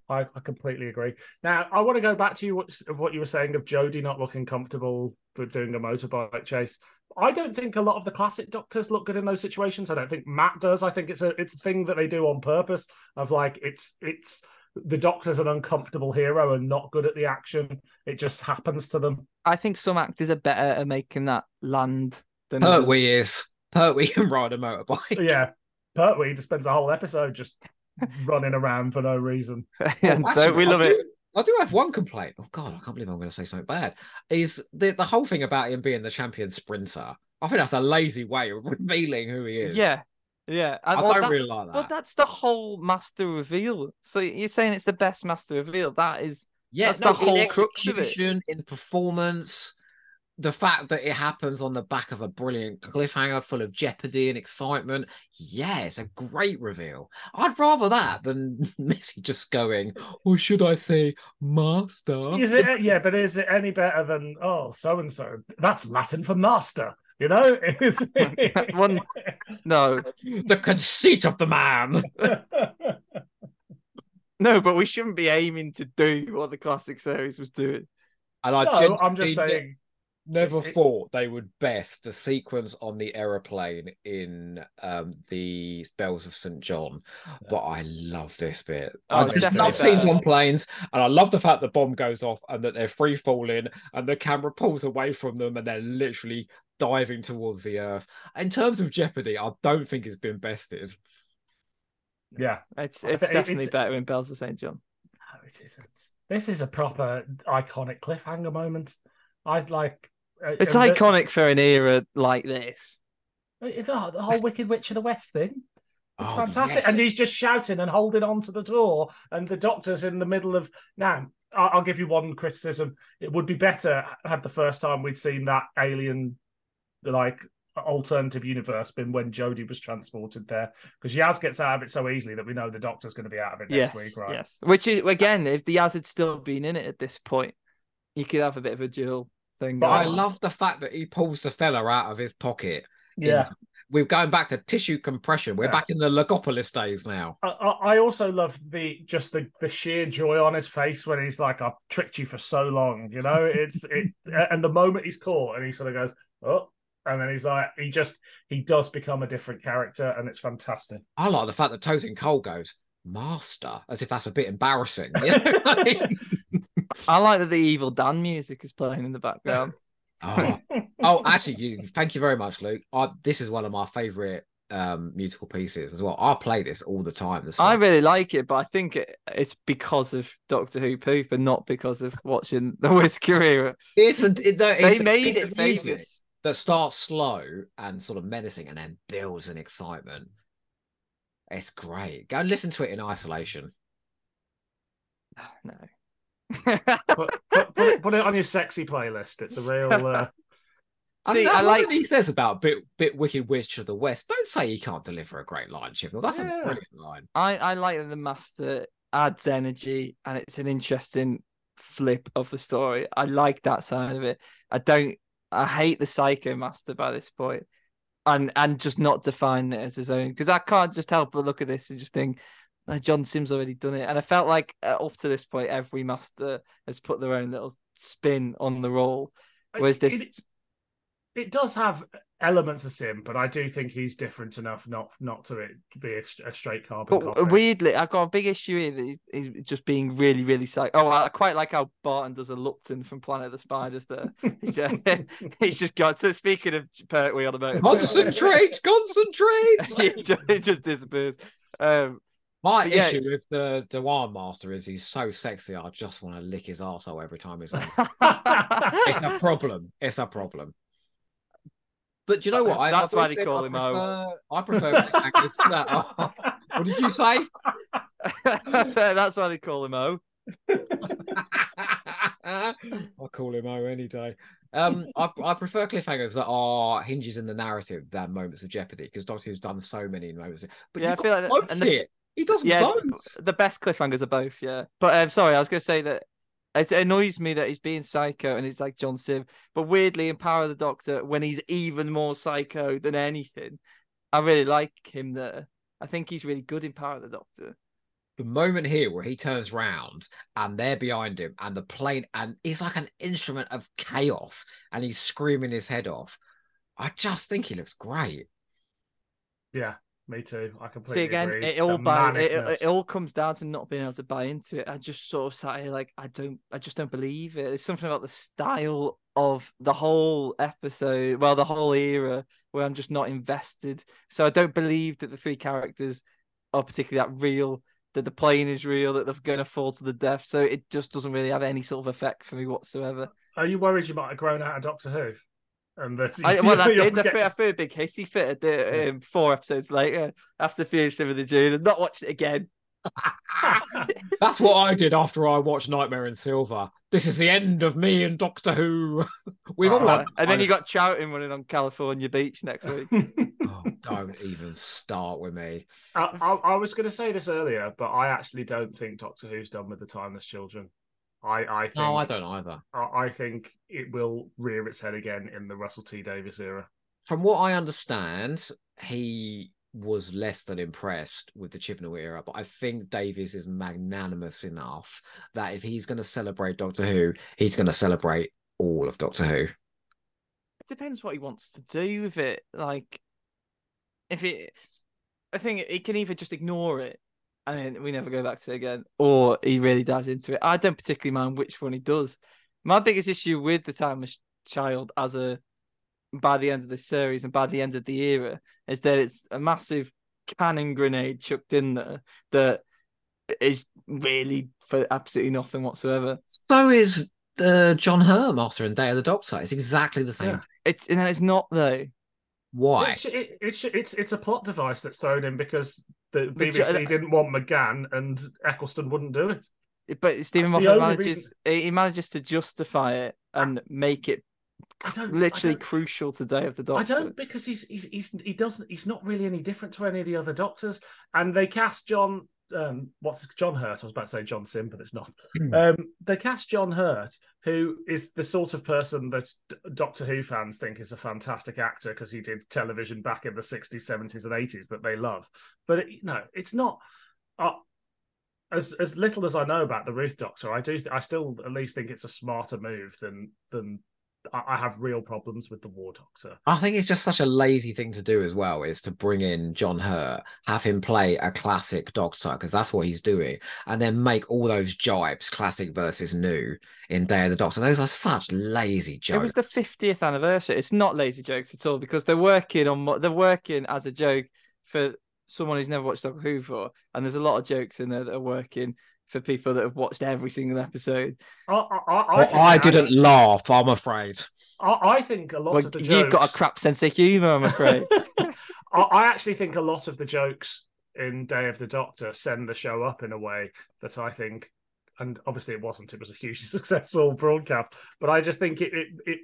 I, I completely agree. Now, I want to go back to you what, what you were saying of Jodie not looking comfortable with doing a motorbike chase. I don't think a lot of the classic Doctors look good in those situations. I don't think Matt does. I think it's a it's a thing that they do on purpose. Of like, it's it's. The Doctor's an uncomfortable hero and not good at the action. It just happens to them. I think some actors are better at making that land than Pertwee is. Pertwee can ride a motorbike. Yeah, Pertwee just spends a whole episode just running around for no reason. And oh, so we love I do, it. I do have one complaint. Oh God, I can't believe I'm going to say something bad. Is the the whole thing about him being the champion sprinter? I think that's a lazy way of revealing who he is. Yeah. Yeah, and, I don't that, really like that. Well, that's the whole master reveal. So you're saying it's the best master reveal? That is, yeah, that's no, the whole crux of it. In performance, the fact that it happens on the back of a brilliant cliffhanger full of jeopardy and excitement. Yeah, it's a great reveal. I'd rather that than Missy just going, or should I say, master? Is it? Yeah, but is it any better than oh, so and so? That's Latin for master. You know, it's one. No, the conceit of the man. No, but we shouldn't be aiming to do what the classic series was doing. And I no, I'm just saying, never it... thought they would best the sequence on the aeroplane in um, the Bells of Saint John. Yeah. But I love this bit. Oh, I just love scenes on planes, and I love the fact the bomb goes off and that they're free falling, and the camera pulls away from them, and they're literally diving towards the earth. In terms of jeopardy, I don't think it's been bested. Yeah, it's it's definitely it's, better in Bells of Saint John. No, it isn't. This is a proper iconic cliffhanger moment. I'd like. It's uh, iconic the, for an era like this. The, the whole Wicked Witch of the West thing. It's oh, fantastic, yes. And he's just shouting and holding on to the door, and the Doctor's in the middle of now. I'll, I'll give you one criticism. It would be better had the first time we'd seen that alien. Like alternative universe been when Jodie was transported there, because Yaz gets out of it so easily that we know the Doctor's going to be out of it next yes, week, right? Yes, which is again, that's... if the Yaz had still been in it at this point, you could have a bit of a dual thing. But I on. love the fact that he pulls the fella out of his pocket Yeah. In, we're going back to tissue compression. We're yeah. back in the Logopolis days now. I, I also love the just the, the sheer joy on his face when he's like, "I've tricked you for so long," you know. It's it, and the moment he's caught and he sort of goes, "Oh," and then he's like, he just he does become a different character, and it's fantastic. I like the fact that Tosin Cole goes, "Master," as if that's a bit embarrassing. You know? Like... I like that the Evil Dan music is playing in the background. oh. oh, actually, you, thank you very much, Luke. I, this is one of my favourite um, musical pieces as well. I play this all the time. This I really like it, but I think it, it's because of Doctor Who poop and not because of watching the Whisker era. It's a, it, no, it's, they made it's it famous. That starts slow and sort of menacing and then builds in excitement. It's great. Go and listen to it in isolation. Oh, no. put, put, put, it, put it on your sexy playlist. It's a real uh... See, I, I like what he says about bit bit wicked witch of the west. Don't say he can't deliver a great line, Chibnall. That's yeah. a brilliant line. I, I like that the master adds energy and it's an interesting flip of the story. I like that side of it. I don't I hate the psycho master by this point and and just not define it as his own, because I can't just help but look at this and just think, John Sims already done it. And I felt like uh, up to this point, every master has put their own little spin on the role. Whereas this... It, it does have elements of Sim, but I do think he's different enough not not to it, be a, a straight carbon copy. Weirdly, I've got a big issue here that he's, he's just being really, really psych. Oh, I quite like how Barton does a Lupton from Planet of the Spiders there. he's, just, he's just gone. So speaking of Pertwee on the motor... Concentrate! Concentrate! He just, it just disappears. Um... My yeah. issue with the Dewan Master is he's so sexy, I just want to lick his arsehole every time he's on. It's a problem. It's a problem. But do you know what? I, That's why they call him over. I prefer... I prefer that. Oh, what did you say? That's why they call him O. I'll call him O any day. Um, I, I prefer cliffhangers that are hinges in the narrative than moments of jeopardy, because Doctor Who's done so many moments of... But yeah, you I feel like... That, and the... it. He doesn't yeah, bounce. The best cliffhangers are both, yeah. But I'm um, sorry, I was going to say that it annoys me that he's being psycho and it's like John Siv. But weirdly, in Power of the Doctor, when he's even more psycho than anything, I really like him there. I think he's really good in Power of the Doctor. The moment here where he turns round and they're behind him and the plane, and he's like an instrument of chaos and he's screaming his head off. I just think he looks great. Yeah. Me too. I completely See, again, agree. It all buy, it, it, it all comes down to not being able to buy into it. I just sort of sat here like, I don't, I just don't believe it. There's something about the style of the whole episode, well, the whole era, where I'm just not invested. So I don't believe that the three characters are particularly that real, that the plane is real, that they're going to fall to the death. So it just doesn't really have any sort of effect for me whatsoever. Are you worried you might have grown out of Doctor Who? And that's I, well, I did. Getting... I threw a big hissy fit at the, um, four episodes later after finishing with the June and not watched it again. That's what I did after I watched Nightmare in Silver. This is the end of me and Doctor Who. We've all right. And then you got Chowton running on California Beach next week. Oh, don't even start with me. Uh, I, I was going to say this earlier, but I actually don't think Doctor Who's done with the Timeless Children. I, I think, no, I don't either. I, I think it will rear its head again in the Russell T Davies era. From what I understand, he was less than impressed with the Chibnall era, but I think Davies is magnanimous enough that if he's going to celebrate Doctor Who, he's going to celebrate all of Doctor Who. It depends what he wants to do with it. Like, if it, I think he can either just ignore it, I mean, we never go back to it again, or he really dives into it. I don't particularly mind which one he does. My biggest issue with the Timeless Child as a by the end of the series and by the end of the era is that it's a massive cannon grenade chucked in there that is really for absolutely nothing whatsoever. So is the John Hurt Master and Day of the Doctor. It's exactly the same. Yeah. It's and it's not though. Why? It's it, it's it's it's a plot device that's thrown in because. The B B C didn't want McGann and Eccleston wouldn't do it. But Stephen Moffat manages reason. he manages to justify it and make it I don't, literally I don't, crucial to Day of the Doctor. I don't because he's, he's he's he doesn't he's not really any different to any of the other Doctors. And they cast John um, what's John Hurt? I was about to say John Sim, but it's not. Mm. Um, they cast John Hurt, who is the sort of person that Doctor Who fans think is a fantastic actor because he did television back in the sixties, seventies and eighties that they love. But, it, you know, it's not... Uh, As as little as I know about the Ruth Doctor, I do. I still at least think it's a smarter move than than I, I have real problems with the War Doctor. I think it's just such a lazy thing to do as well, is to bring in John Hurt, have him play a classic Doctor because that's what he's doing, and then make all those jibes, classic versus new, in Day of the Doctor. Those are such lazy jokes. It was the fiftieth anniversary. It's not lazy jokes at all because they're working on they're working as a joke for someone who's never watched Doctor Who before, and there's a lot of jokes in there that are working for people that have watched every single episode. I, I, I, well, I didn't actually laugh, I'm afraid. I, I think a lot well, of the you've jokes... You've got a crap sense of humour, I'm afraid. I, I actually think a lot of the jokes in Day of the Doctor send the show up in a way that I think, and obviously it wasn't, it was a hugely successful broadcast, but I just think it, it, it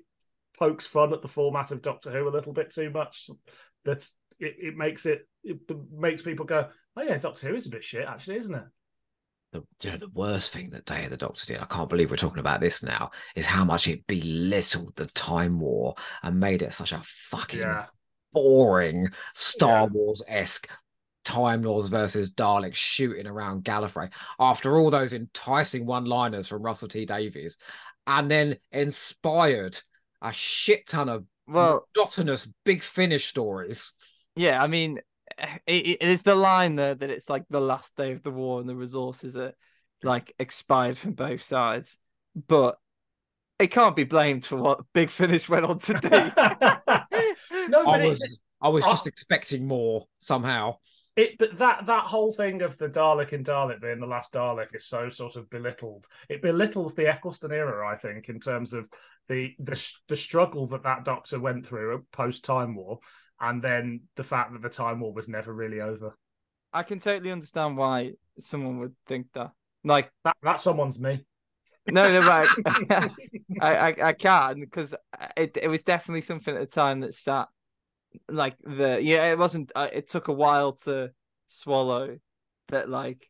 pokes fun at the format of Doctor Who a little bit too much. That's... It, it makes it it makes people go, oh yeah, Doctor Who is a bit shit, actually, isn't it? The, you know, the worst thing that Day of the Doctor did, I can't believe we're talking about this now, is how much it belittled the Time War and made it such a fucking yeah. boring Star yeah. Wars-esque Time Lords versus Daleks shooting around Gallifrey. After all those enticing one-liners from Russell T Davies, and then inspired a shit ton of well, monotonous Big Finish stories. Yeah, I mean, it, it is the line there that it's like the last day of the war and the resources are like expired from both sides. But it can't be blamed for what Big Finish went on to do. no, but I was, it, I was just I, expecting more somehow. It, but that that whole thing of the Dalek and Dalek being the last Dalek is so sort of belittled. It belittles the Eccleston era, I think, in terms of the the the struggle that that Doctor went through post Time War. And then the fact that the Time War was never really over. I can totally understand why someone would think that. Like that, that someone's me. No, no, right. I, I, I can, because it, it was definitely something at the time that sat like the yeah. It wasn't. Uh, it took a while to swallow that. Like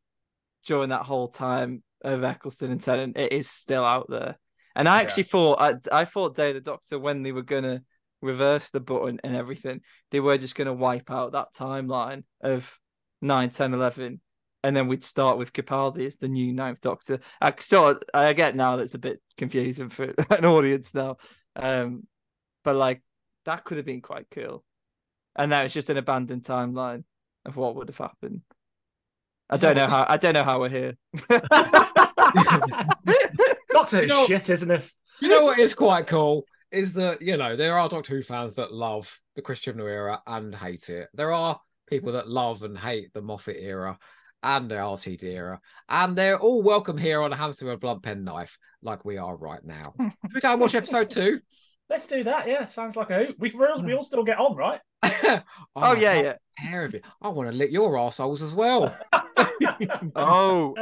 during that whole time of Eccleston and Tennant, it is still out there. And I actually yeah. thought I I thought Day of the Doctor, when they were gonna reverse the button and everything, they were just going to wipe out that timeline of nine, ten, eleven, and then we'd start with Capaldi as the new ninth Doctor. I sort I get now that's a bit confusing for an audience now, um, but like that could have been quite cool, and now it's just an abandoned timeline of what would have happened. I don't know how I don't know how we're here. Not so you know, shit, isn't it? You know what is quite cool is that, you know, there are Doctor Who fans that love the Chris Chibnall era and hate it. There are people that love and hate the Moffat era and the R T D era. And they're all welcome here on a hamster with a blood pen knife, like we are right now. Should we go and watch episode two? Let's do that, yeah. Sounds like a hoot. We, we all still get on, right? oh, oh, yeah, yeah. Hair of it. I want to lick your arseholes as well. oh.